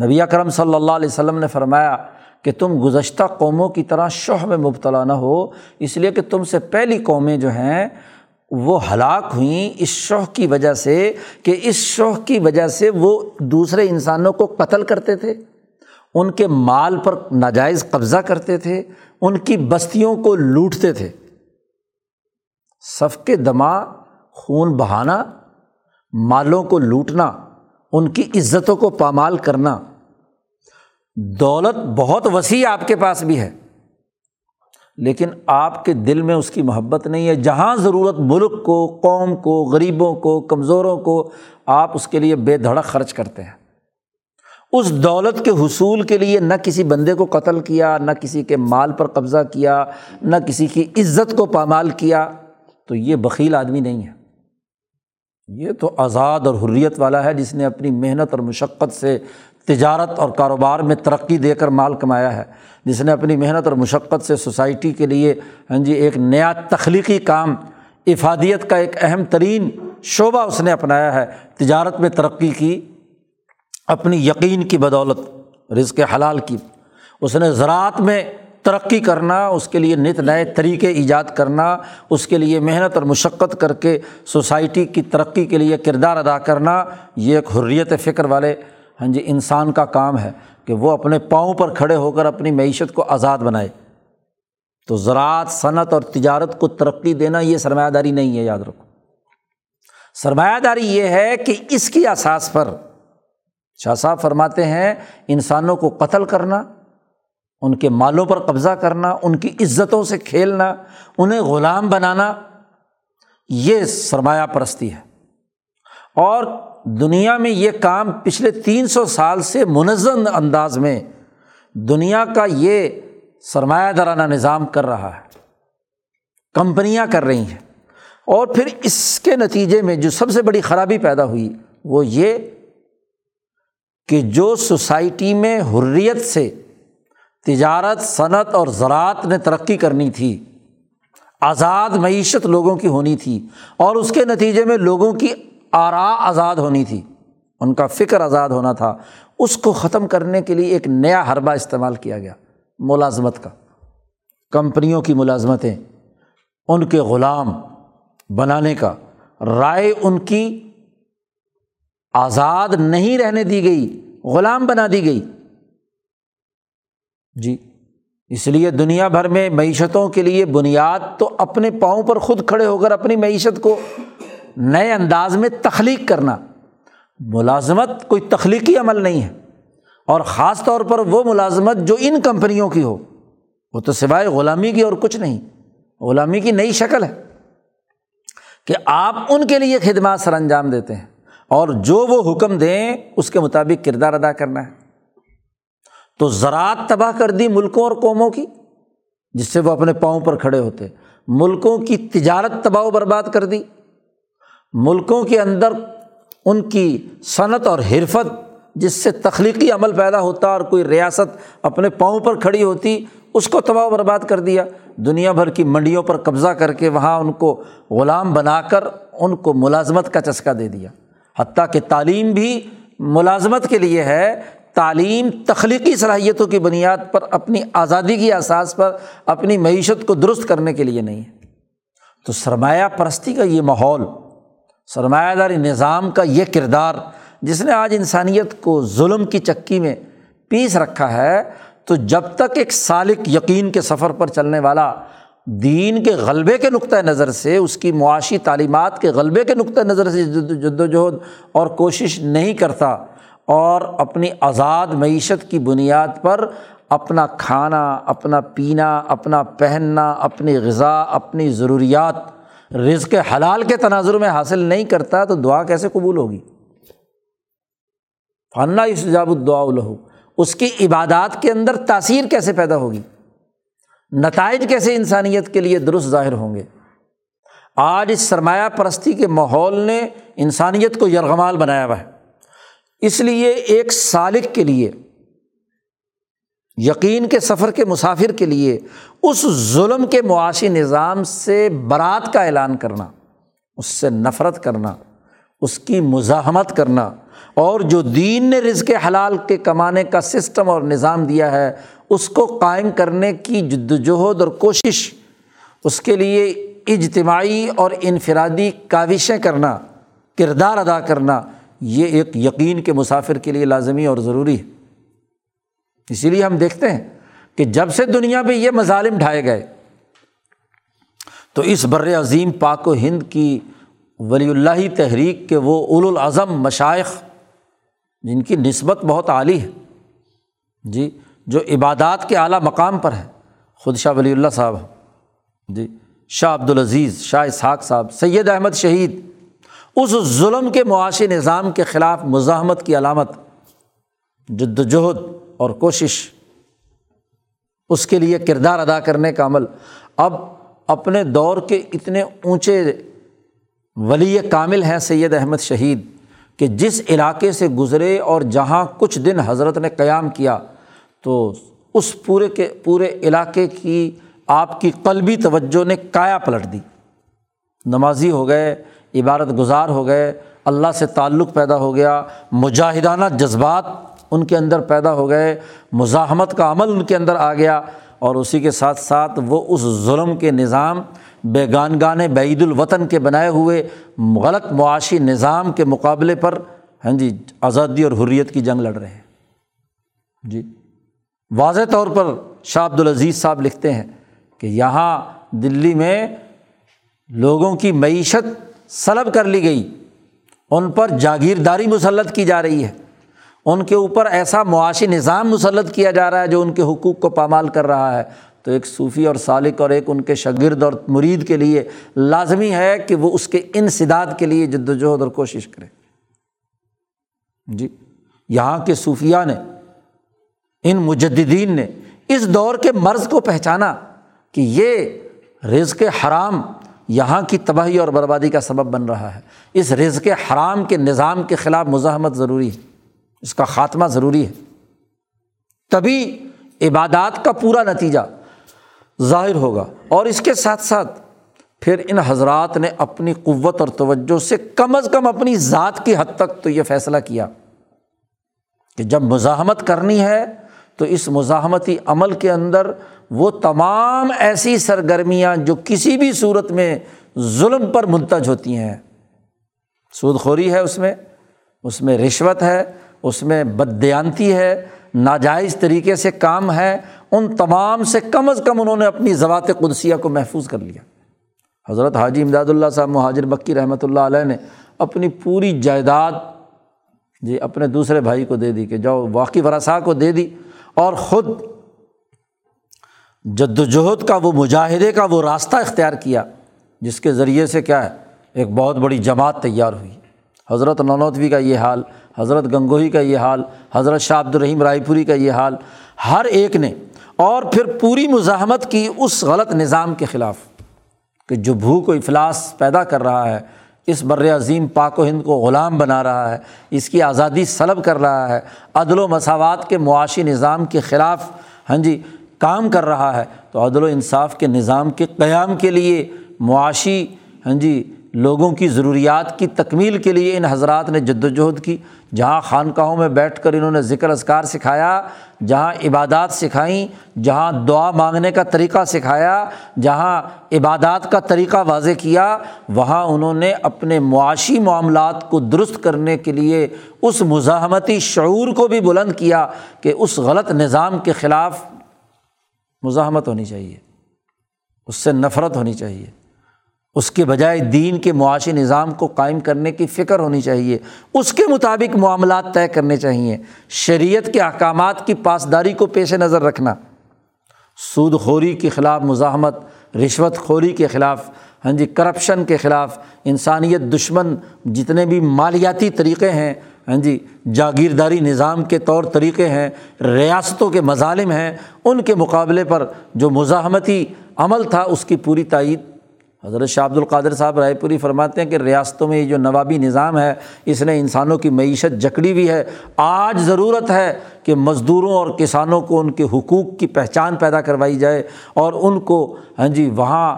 نبی اکرم صلی اللہ علیہ وسلم نے فرمایا کہ تم گزشتہ قوموں کی طرح شح میں مبتلا نہ ہو، اس لیے کہ تم سے پہلی قومیں جو ہیں وہ ہلاک ہوئیں اس شح کی وجہ سے، کہ اس شح کی وجہ سے وہ دوسرے انسانوں کو قتل کرتے تھے، ان کے مال پر ناجائز قبضہ کرتے تھے، ان کی بستیوں کو لوٹتے تھے۔ سفک دماء، خون بہانا، مالوں کو لوٹنا، ان کی عزتوں کو پامال کرنا۔ دولت بہت وسیع آپ کے پاس بھی ہے لیکن آپ کے دل میں اس کی محبت نہیں ہے، جہاں ضرورت ملک کو، قوم کو، غریبوں کو، کمزوروں کو آپ اس کے لیے بے دھڑک خرچ کرتے ہیں۔ اس دولت کے حصول کے لیے نہ کسی بندے کو قتل کیا، نہ کسی کے مال پر قبضہ کیا، نہ کسی کی عزت کو پامال کیا، تو یہ بخیل آدمی نہیں ہے، یہ تو آزاد اور حریت والا ہے جس نے اپنی محنت اور مشقت سے تجارت اور کاروبار میں ترقی دے کر مال کمایا ہے، جس نے اپنی محنت اور مشقت سے سوسائٹی کے لیے ہاں جی ایک نیا تخلیقی کام، افادیت کا ایک اہم ترین شعبہ اس نے اپنایا ہے، تجارت میں ترقی کی اپنی یقین کی بدولت، رزق حلال کی، اس نے زراعت میں ترقی کرنا، اس کے لیے نت نئے طریقے ایجاد کرنا، اس کے لیے محنت اور مشقت کر کے سوسائٹی کی ترقی کے لیے کردار ادا کرنا، یہ ایک حریت فکر والے ہاں جی انسان کا کام ہے کہ وہ اپنے پاؤں پر کھڑے ہو کر اپنی معیشت کو آزاد بنائے۔ تو زراعت، صنعت اور تجارت کو ترقی دینا یہ سرمایہ داری نہیں ہے، یاد رکھو۔ سرمایہ داری یہ ہے کہ اس کی اساس پر شاہ صاحب فرماتے ہیں انسانوں کو قتل کرنا، ان کے مالوں پر قبضہ کرنا، ان کی عزتوں سے کھیلنا، انہیں غلام بنانا، یہ سرمایہ پرستی ہے۔ اور دنیا میں یہ کام پچھلے 300 سال سے منظم انداز میں دنیا کا یہ سرمایہ دارانہ نظام کر رہا ہے، کمپنیاں کر رہی ہیں۔ اور پھر اس کے نتیجے میں جو سب سے بڑی خرابی پیدا ہوئی وہ یہ کہ جو سوسائٹی میں حریت سے تجارت، صنعت اور زراعت نے ترقی کرنی تھی، آزاد معیشت لوگوں کی ہونی تھی، اور اس کے نتیجے میں لوگوں کی آراء آزاد ہونی تھی، ان کا فکر آزاد ہونا تھا، اس کو ختم کرنے کے لیے ایک نیا حربہ استعمال کیا گیا، ملازمت کا۔ کمپنیوں کی ملازمتیں، ان کے غلام بنانے کا، رائے ان کی آزاد نہیں رہنے دی گئی، غلام بنا دی گئی۔ جی، اس لیے دنیا بھر میں معیشتوں کے لیے بنیاد تو اپنے پاؤں پر خود کھڑے ہو کر اپنی معیشت کو نئے انداز میں تخلیق کرنا۔ ملازمت کوئی تخلیقی عمل نہیں ہے، اور خاص طور پر وہ ملازمت جو ان کمپنیوں کی ہو، وہ تو سوائے غلامی کی اور کچھ نہیں، غلامی کی نئی شکل ہے کہ آپ ان کے لیے خدمات سر انجام دیتے ہیں، اور جو وہ حکم دیں اس کے مطابق کردار ادا کرنا ہے۔ تو زراعت تباہ کر دی ملکوں اور قوموں کی جس سے وہ اپنے پاؤں پر کھڑے ہوتے، ملکوں کی تجارت تباہ و برباد کر دی، ملکوں کے اندر ان کی صنعت اور حرفت جس سے تخلیقی عمل پیدا ہوتا اور کوئی ریاست اپنے پاؤں پر کھڑی ہوتی، اس کو تباہ و برباد کر دیا۔ دنیا بھر کی منڈیوں پر قبضہ کر کے وہاں ان کو غلام بنا کر ان کو ملازمت کا چسکا دے دیا۔ حتیٰ کہ تعلیم بھی ملازمت کے لیے ہے، تعلیم تخلیقی صلاحیتوں کی بنیاد پر، اپنی آزادی کی اساس پر، اپنی معیشت کو درست کرنے کے لیے نہیں ہے۔ تو سرمایہ پرستی کا یہ ماحول، سرمایہ داری نظام کا یہ کردار جس نے آج انسانیت کو ظلم کی چکی میں پیس رکھا ہے، تو جب تک ایک سالک یقین کے سفر پر چلنے والا دین کے غلبے کے نقطہ نظر سے، اس کی معاشی تعلیمات کے غلبے کے نقطہ نظر سے جدوجہد اور کوشش نہیں کرتا، اور اپنی آزاد معیشت کی بنیاد پر اپنا کھانا، اپنا پینا، اپنا پہننا، اپنی غذا، اپنی ضروریات رزق حلال کے تناظر میں حاصل نہیں کرتا، تو دعا کیسے قبول ہوگی؟ فانا یستجاب الدعاء لہ، اس کی عبادات کے اندر تاثیر کیسے پیدا ہوگی؟ نتائج کیسے انسانیت کے لیے درست ظاہر ہوں گے؟ آج اس سرمایہ پرستی کے ماحول نے انسانیت کو یرغمال بنایا ہوا ہے۔ اس لیے ایک سالک کے لیے، یقین کے سفر کے مسافر کے لیے، اس ظلم کے معاشی نظام سے برات کا اعلان کرنا، اس سے نفرت کرنا، اس کی مزاحمت کرنا، اور جو دین نے رزق حلال کے کمانے کا سسٹم اور نظام دیا ہے اس کو قائم کرنے کی جدوجہد اور کوشش، اس کے لیے اجتماعی اور انفرادی کاوشیں کرنا، کردار ادا کرنا، یہ ایک یقین کے مسافر کے لیے لازمی اور ضروری ہے۔ اسی لیے ہم دیکھتے ہیں کہ جب سے دنیا پہ یہ مظالم ڈھائے گئے، تو اس بر عظیم پاک و ہند کی ولی اللہ تحریک کے وہ اولوالعزم مشائخ جن کی نسبت بہت عالی ہے، جی، جو عبادات کے اعلیٰ مقام پر ہیں، خود شاہ ولی اللہ صاحب، جی، شاہ عبدالعزیز، شاہ اسحاق صاحب، سید احمد شہید، اس ظلم کے معاشی نظام کے خلاف مزاحمت کی علامت جدوجہد اور کوشش، اس کے لیے کردار ادا کرنے کا عمل۔ اب اپنے دور کے اتنے اونچے ولی کامل ہیں سید احمد شہید کہ جس علاقے سے گزرے اور جہاں کچھ دن حضرت نے قیام کیا، تو اس پورے علاقے کی آپ کی قلبی توجہ نے کایا پلٹ دی، نمازی ہو گئے، عبادت گزار ہو گئے، اللہ سے تعلق پیدا ہو گیا، مجاہدانہ جذبات ان کے اندر پیدا ہو گئے، مزاحمت کا عمل ان کے اندر آ گیا، اور اسی کے ساتھ ساتھ وہ اس ظلم کے نظام، بیگانگان بعید الوطن کے بنائے ہوئے غلط معاشی نظام کے مقابلے پر، ہاں جی، آزادی اور حریت کی جنگ لڑ رہے ہیں۔ جی، واضح طور پر شاہ عبدالعزیز صاحب لکھتے ہیں کہ یہاں دلی میں لوگوں کی معیشت سلب کر لی گئی، ان پر جاگیرداری مسلط کی جا رہی ہے، ان کے اوپر ایسا معاشی نظام مسلط کیا جا رہا ہے جو ان کے حقوق کو پامال کر رہا ہے، تو ایک صوفی اور سالک اور ایک ان کے شاگرد اور مرید کے لیے لازمی ہے کہ وہ اس کے انسداد کے لیے جد و جہد اور کوشش کرے۔ جی یہاں کے صوفیاء نے، ان مجددین نے اس دور کے مرض کو پہچانا کہ یہ رزق حرام یہاں کی تباہی اور بربادی کا سبب بن رہا ہے، اس رزق حرام کے نظام کے خلاف مزاحمت ضروری ہے، اس کا خاتمہ ضروری ہے، تبھی عبادات کا پورا نتیجہ ظاہر ہوگا۔ اور اس کے ساتھ ساتھ پھر ان حضرات نے اپنی قوت اور توجہ سے کم از کم اپنی ذات کی حد تک تو یہ فیصلہ کیا کہ جب مزاحمت کرنی ہے تو اس مزاحمتی عمل کے اندر وہ تمام ایسی سرگرمیاں جو کسی بھی صورت میں ظلم پر منتج ہوتی ہیں، سود خوری ہے، اس میں رشوت ہے، اس میں بددیانتی ہے، ناجائز طریقے سے کام ہے، ان تمام سے کم از کم انہوں نے اپنی ذوات قدسیہ کو محفوظ کر لیا۔ حضرت حاجی امداد اللہ صاحب مہاجر مکی رحمۃ اللہ علیہ نے اپنی پوری جائیداد جی اپنے دوسرے بھائی کو دے دی کہ جاؤ، واقعی ورثاء کو دے دی، اور خود جدوجہد کا وہ مجاہدے کا وہ راستہ اختیار کیا جس کے ذریعے سے کیا ہے ایک بہت بڑی جماعت تیار ہوئی۔ حضرت نانوتوی کا یہ حال، حضرت گنگوہی کا یہ حال، حضرت شاہ عبد الرحیم رائے پوری کا یہ حال، ہر ایک نے، اور پھر پوری مزاحمت کی اس غلط نظام کے خلاف کہ جو بھوک و افلاس پیدا کر رہا ہے، اس بر عظیم پاک و ہند کو غلام بنا رہا ہے، اس کی آزادی سلب کر رہا ہے، عدل و مساوات کے معاشی نظام کے خلاف ہاں جی کام کر رہا ہے، تو عدل و انصاف کے نظام کے قیام کے لیے، معاشی ہاں جی لوگوں کی ضروریات کی تکمیل کے لیے ان حضرات نے جدوجہد کی۔ جہاں خانقاہوں میں بیٹھ کر انہوں نے ذکر اذکار سکھایا، جہاں عبادات سکھائیں، جہاں دعا مانگنے کا طریقہ سکھایا، جہاں عبادات کا طریقہ واضح کیا، وہاں انہوں نے اپنے معاشی معاملات کو درست کرنے کے لیے اس مزاحمتی شعور کو بھی بلند کیا کہ اس غلط نظام کے خلاف مزاحمت ہونی چاہیے، اس سے نفرت ہونی چاہیے، اس کے بجائے دین کے معاشی نظام کو قائم کرنے کی فکر ہونی چاہیے، اس کے مطابق معاملات طے کرنے چاہیے، شریعت کے احکامات کی پاسداری کو پیش نظر رکھنا، سود خوری کے خلاف مزاحمت، رشوت خوری کے خلاف ہاں جی کرپشن کے خلاف، انسانیت دشمن جتنے بھی مالیاتی طریقے ہیں ہاں جی، جاگیرداری نظام کے طور طریقے ہیں، ریاستوں کے مظالم ہیں، ان کے مقابلے پر جو مزاحمتی عمل تھا اس کی پوری تائید۔ حضرت شاہ عبد القادر صاحب رائے پوری فرماتے ہیں کہ ریاستوں میں یہ جو نوابی نظام ہے اس نے انسانوں کی معیشت جکڑی ہوئی ہے، آج ضرورت ہے کہ مزدوروں اور کسانوں کو ان کے حقوق کی پہچان پیدا کروائی جائے اور ان کو ہاں جی وہاں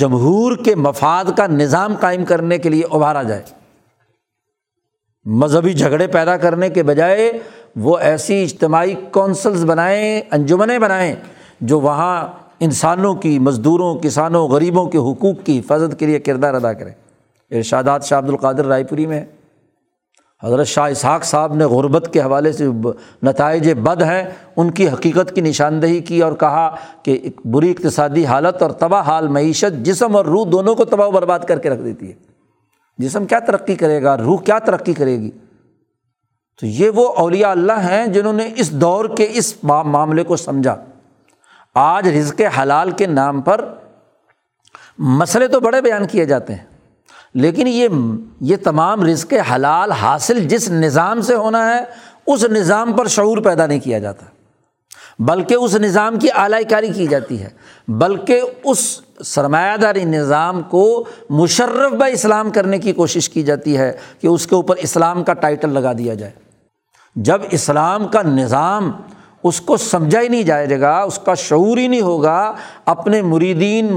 جمہور کے مفاد کا نظام قائم کرنے کے لیے ابھارا جائے۔ مذہبی جھگڑے پیدا کرنے کے بجائے وہ ایسی اجتماعی کونسلز بنائیں، انجمنیں بنائیں جو وہاں انسانوں کی، مزدوروں، کسانوں، غریبوں کے حقوق کی حفاظت کے لیے کردار ادا کریں۔ ارشادات شاہ عبد القادر رائے پوری میں حضرت شاہ اسحاق صاحب نے غربت کے حوالے سے نتائج بد ہیں ان کی حقیقت کی نشاندہی کی اور کہا کہ ایک بری اقتصادی حالت اور تباہ حال معیشت جسم اور روح دونوں کو تباہ و برباد کر کے رکھ دیتی ہے۔ جسم کیا ترقی کرے گا، روح کیا ترقی کرے گی؟ تو یہ وہ اولیاء اللہ ہیں جنہوں نے اس دور کے اس معاملے کو سمجھا۔ آج رزق حلال کے نام پر مسئلے تو بڑے بیان کیے جاتے ہیں، لیکن یہ تمام رزق حلال حاصل جس نظام سے ہونا ہے اس نظام پر شعور پیدا نہیں کیا جاتا، بلکہ اس نظام کی اعلی کاری کی جاتی ہے، بلکہ اس سرمایہ داری نظام کو مشرف بہ اسلام کرنے کی کوشش کی جاتی ہے کہ اس کے اوپر اسلام کا ٹائٹل لگا دیا جائے۔ جب اسلام کا نظام اس کو سمجھا ہی نہیں جائے گا، اس کا شعور ہی نہیں ہوگا، اپنے مریدین،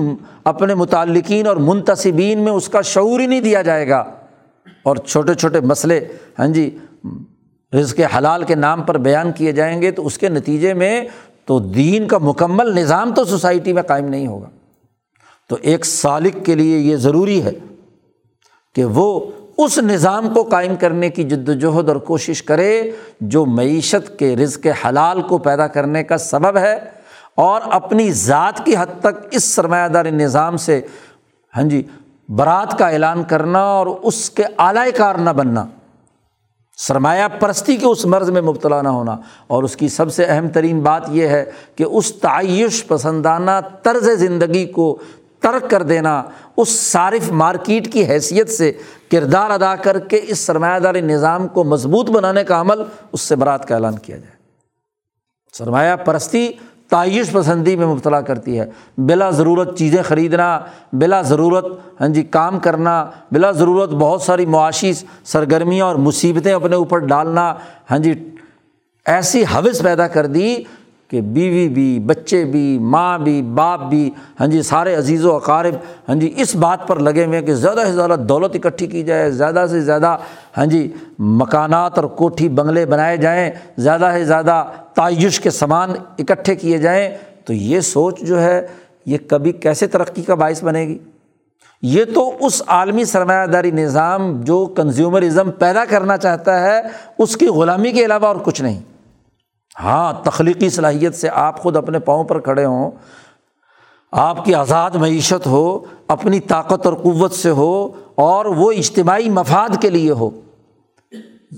اپنے متعلقین اور منتسبین میں اس کا شعور ہی نہیں دیا جائے گا، اور چھوٹے چھوٹے مسئلے ہاں جی رزق حلال کے نام پر بیان کیے جائیں گے، تو اس کے نتیجے میں تو دین کا مکمل نظام تو سوسائٹی میں قائم نہیں ہوگا۔ تو ایک سالک کے لیے یہ ضروری ہے کہ وہ اس نظام کو قائم کرنے کی جدوجہد اور کوشش کرے جو معیشت کے رزق حلال کو پیدا کرنے کا سبب ہے، اور اپنی ذات کی حد تک اس سرمایہ داری نظام سے ہاں جی برات کا اعلان کرنا اور اس کے اعلی کار نہ بننا، سرمایہ پرستی کے اس مرض میں مبتلا نہ ہونا، اور اس کی سب سے اہم ترین بات یہ ہے کہ اس تعیش پسندانہ طرز زندگی کو ترک کر دینا، اس صارف مارکیٹ کی حیثیت سے کردار ادا کر کے اس سرمایہ داری نظام کو مضبوط بنانے کا عمل، اس سے برات کا اعلان کیا جائے۔ سرمایہ پرستی تعیش پسندی میں مبتلا کرتی ہے، بلا ضرورت چیزیں خریدنا، بلا ضرورت کام کرنا، بلا ضرورت بہت ساری معاشی سرگرمیاں اور مصیبتیں اپنے اوپر ڈالنا، ایسی حوث پیدا کر دی کہ بیوی بھی، بچے بھی، ماں بھی، باپ بھی، سارے عزیز و اقارب اس بات پر لگے ہوئے کہ زیادہ سے زیادہ دولت اکٹھی کی جائے، زیادہ سے زیادہ مکانات اور کوٹھی بنگلے بنائے جائیں، زیادہ سے زیادہ تعیش کے سامان اکٹھے کیے جائیں۔ تو یہ سوچ جو ہے یہ کبھی کیسے ترقی کا باعث بنے گی؟ یہ تو اس عالمی سرمایہ داری نظام جو کنزیومرازم پیدا کرنا چاہتا ہے، اس کی غلامی کے علاوہ اور کچھ نہیں۔ ہاں، تخلیقی صلاحیت سے آپ خود اپنے پاؤں پر کھڑے ہوں، آپ کی آزاد معیشت ہو، اپنی طاقت اور قوت سے ہو، اور وہ اجتماعی مفاد کے لیے ہو،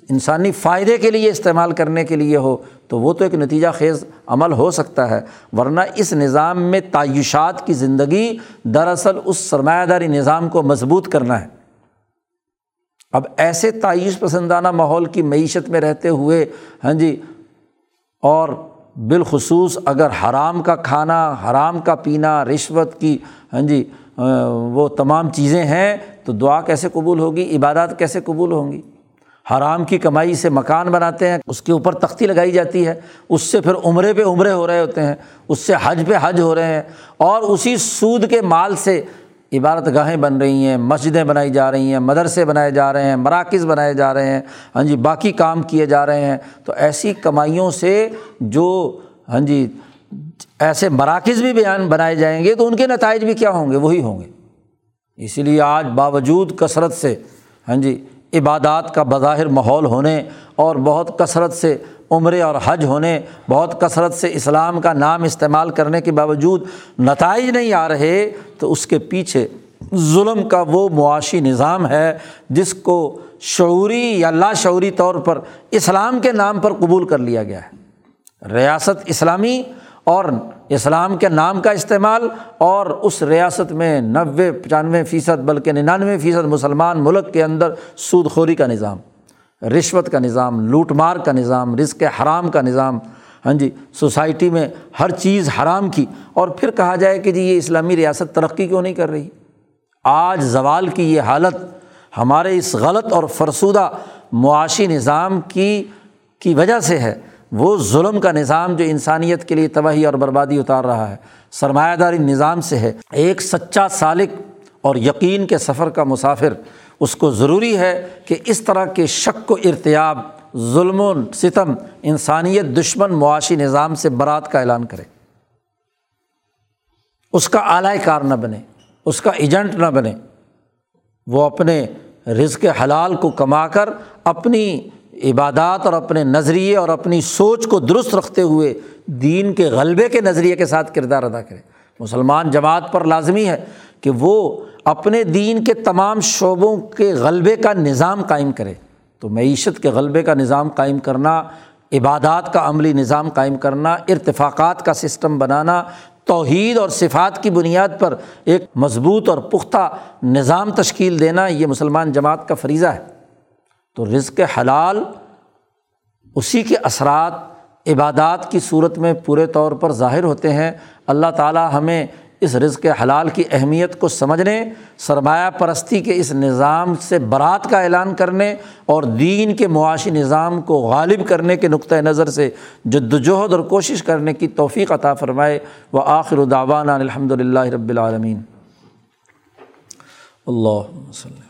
انسانی فائدے کے لیے استعمال کرنے کے لیے ہو، تو وہ تو ایک نتیجہ خیز عمل ہو سکتا ہے۔ ورنہ اس نظام میں تعیشات کی زندگی دراصل اس سرمایہ داری نظام کو مضبوط کرنا ہے۔ اب ایسے تعیش پسندانہ ماحول کی معیشت میں رہتے ہوئے اور بالخصوص اگر حرام کا کھانا، حرام کا پینا، رشوت کی وہ تمام چیزیں ہیں، تو دعا کیسے قبول ہوگی، عبادات کیسے قبول ہوں گی؟ حرام کی کمائی سے مکان بناتے ہیں، اس کے اوپر تختی لگائی جاتی ہے، اس سے پھر عمرے پہ عمرے ہو رہے ہوتے ہیں، اس سے حج پہ حج ہو رہے ہیں، اور اسی سود کے مال سے عبادت گاہیں بن رہی ہیں، مسجدیں بنائی جا رہی ہیں، مدرسے بنائے جا رہے ہیں، مراکز بنائے جا رہے ہیں، باقی کام کیے جا رہے ہیں۔ تو ایسی کمائیوں سے جو ایسے مراکز بھی بنائے جائیں گے تو ان کے نتائج بھی کیا ہوں گے؟ وہی ہوں گے۔ اسی لیے آج باوجود کثرت سے عبادات کا بظاہر ماحول ہونے، اور بہت کثرت سے عمرے اور حج ہونے، بہت کثرت سے اسلام کا نام استعمال کرنے کے باوجود نتائج نہیں آ رہے، تو اس کے پیچھے ظلم کا وہ معاشی نظام ہے جس کو شعوری یا لا شعوری طور پر اسلام کے نام پر قبول کر لیا گیا ہے۔ ریاست اسلامی اور اسلام کے نام کا استعمال، اور اس ریاست میں 90-95% بلکہ 99% مسلمان ملک کے اندر سود خوری کا نظام، رشوت کا نظام، لوٹ مار کا نظام، رزق حرام کا نظام، سوسائٹی میں ہر چیز حرام کی، اور پھر کہا جائے کہ یہ اسلامی ریاست ترقی کیوں نہیں کر رہی؟ آج زوال کی یہ حالت ہمارے اس غلط اور فرسودہ معاشی نظام کی وجہ سے ہے، وہ ظلم کا نظام جو انسانیت کے لیے تباہی اور بربادی اتار رہا ہے، سرمایہ داری نظام سے ہے۔ ایک سچا سالک اور یقین کے سفر کا مسافر، اس کو ضروری ہے کہ اس طرح کے شک و ارتیاب، ظلم و ستم، انسانیت دشمن معاشی نظام سے برات کا اعلان کرے، اس کا آلۂ کار نہ بنے، اس کا ایجنٹ نہ بنے، وہ اپنے رزق حلال کو کما کر اپنی عبادات اور اپنے نظریے اور اپنی سوچ کو درست رکھتے ہوئے دین کے غلبے کے نظریے کے ساتھ کردار ادا کرے۔ مسلمان جماعت پر لازمی ہے کہ وہ اپنے دین کے تمام شعبوں کے غلبے کا نظام قائم کرے۔ تو معیشت کے غلبے کا نظام قائم کرنا، عبادات کا عملی نظام قائم کرنا، ارتفاقات کا سسٹم بنانا، توحید اور صفات کی بنیاد پر ایک مضبوط اور پختہ نظام تشکیل دینا، یہ مسلمان جماعت کا فریضہ ہے۔ تو رزق حلال، اسی کے اثرات عبادات کی صورت میں پورے طور پر ظاہر ہوتے ہیں۔ اللہ تعالیٰ ہمیں اس رزق حلال کی اہمیت کو سمجھنے، سرمایہ پرستی کے اس نظام سے برات کا اعلان کرنے، اور دین کے معاشی نظام کو غالب کرنے کے نقطہ نظر سے جدوجہد اور کوشش کرنے کی توفیق عطا فرمائے۔ وآخر دعوانا الحمدللہ رب العالمین۔ اللہم صلی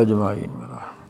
اجمعین۔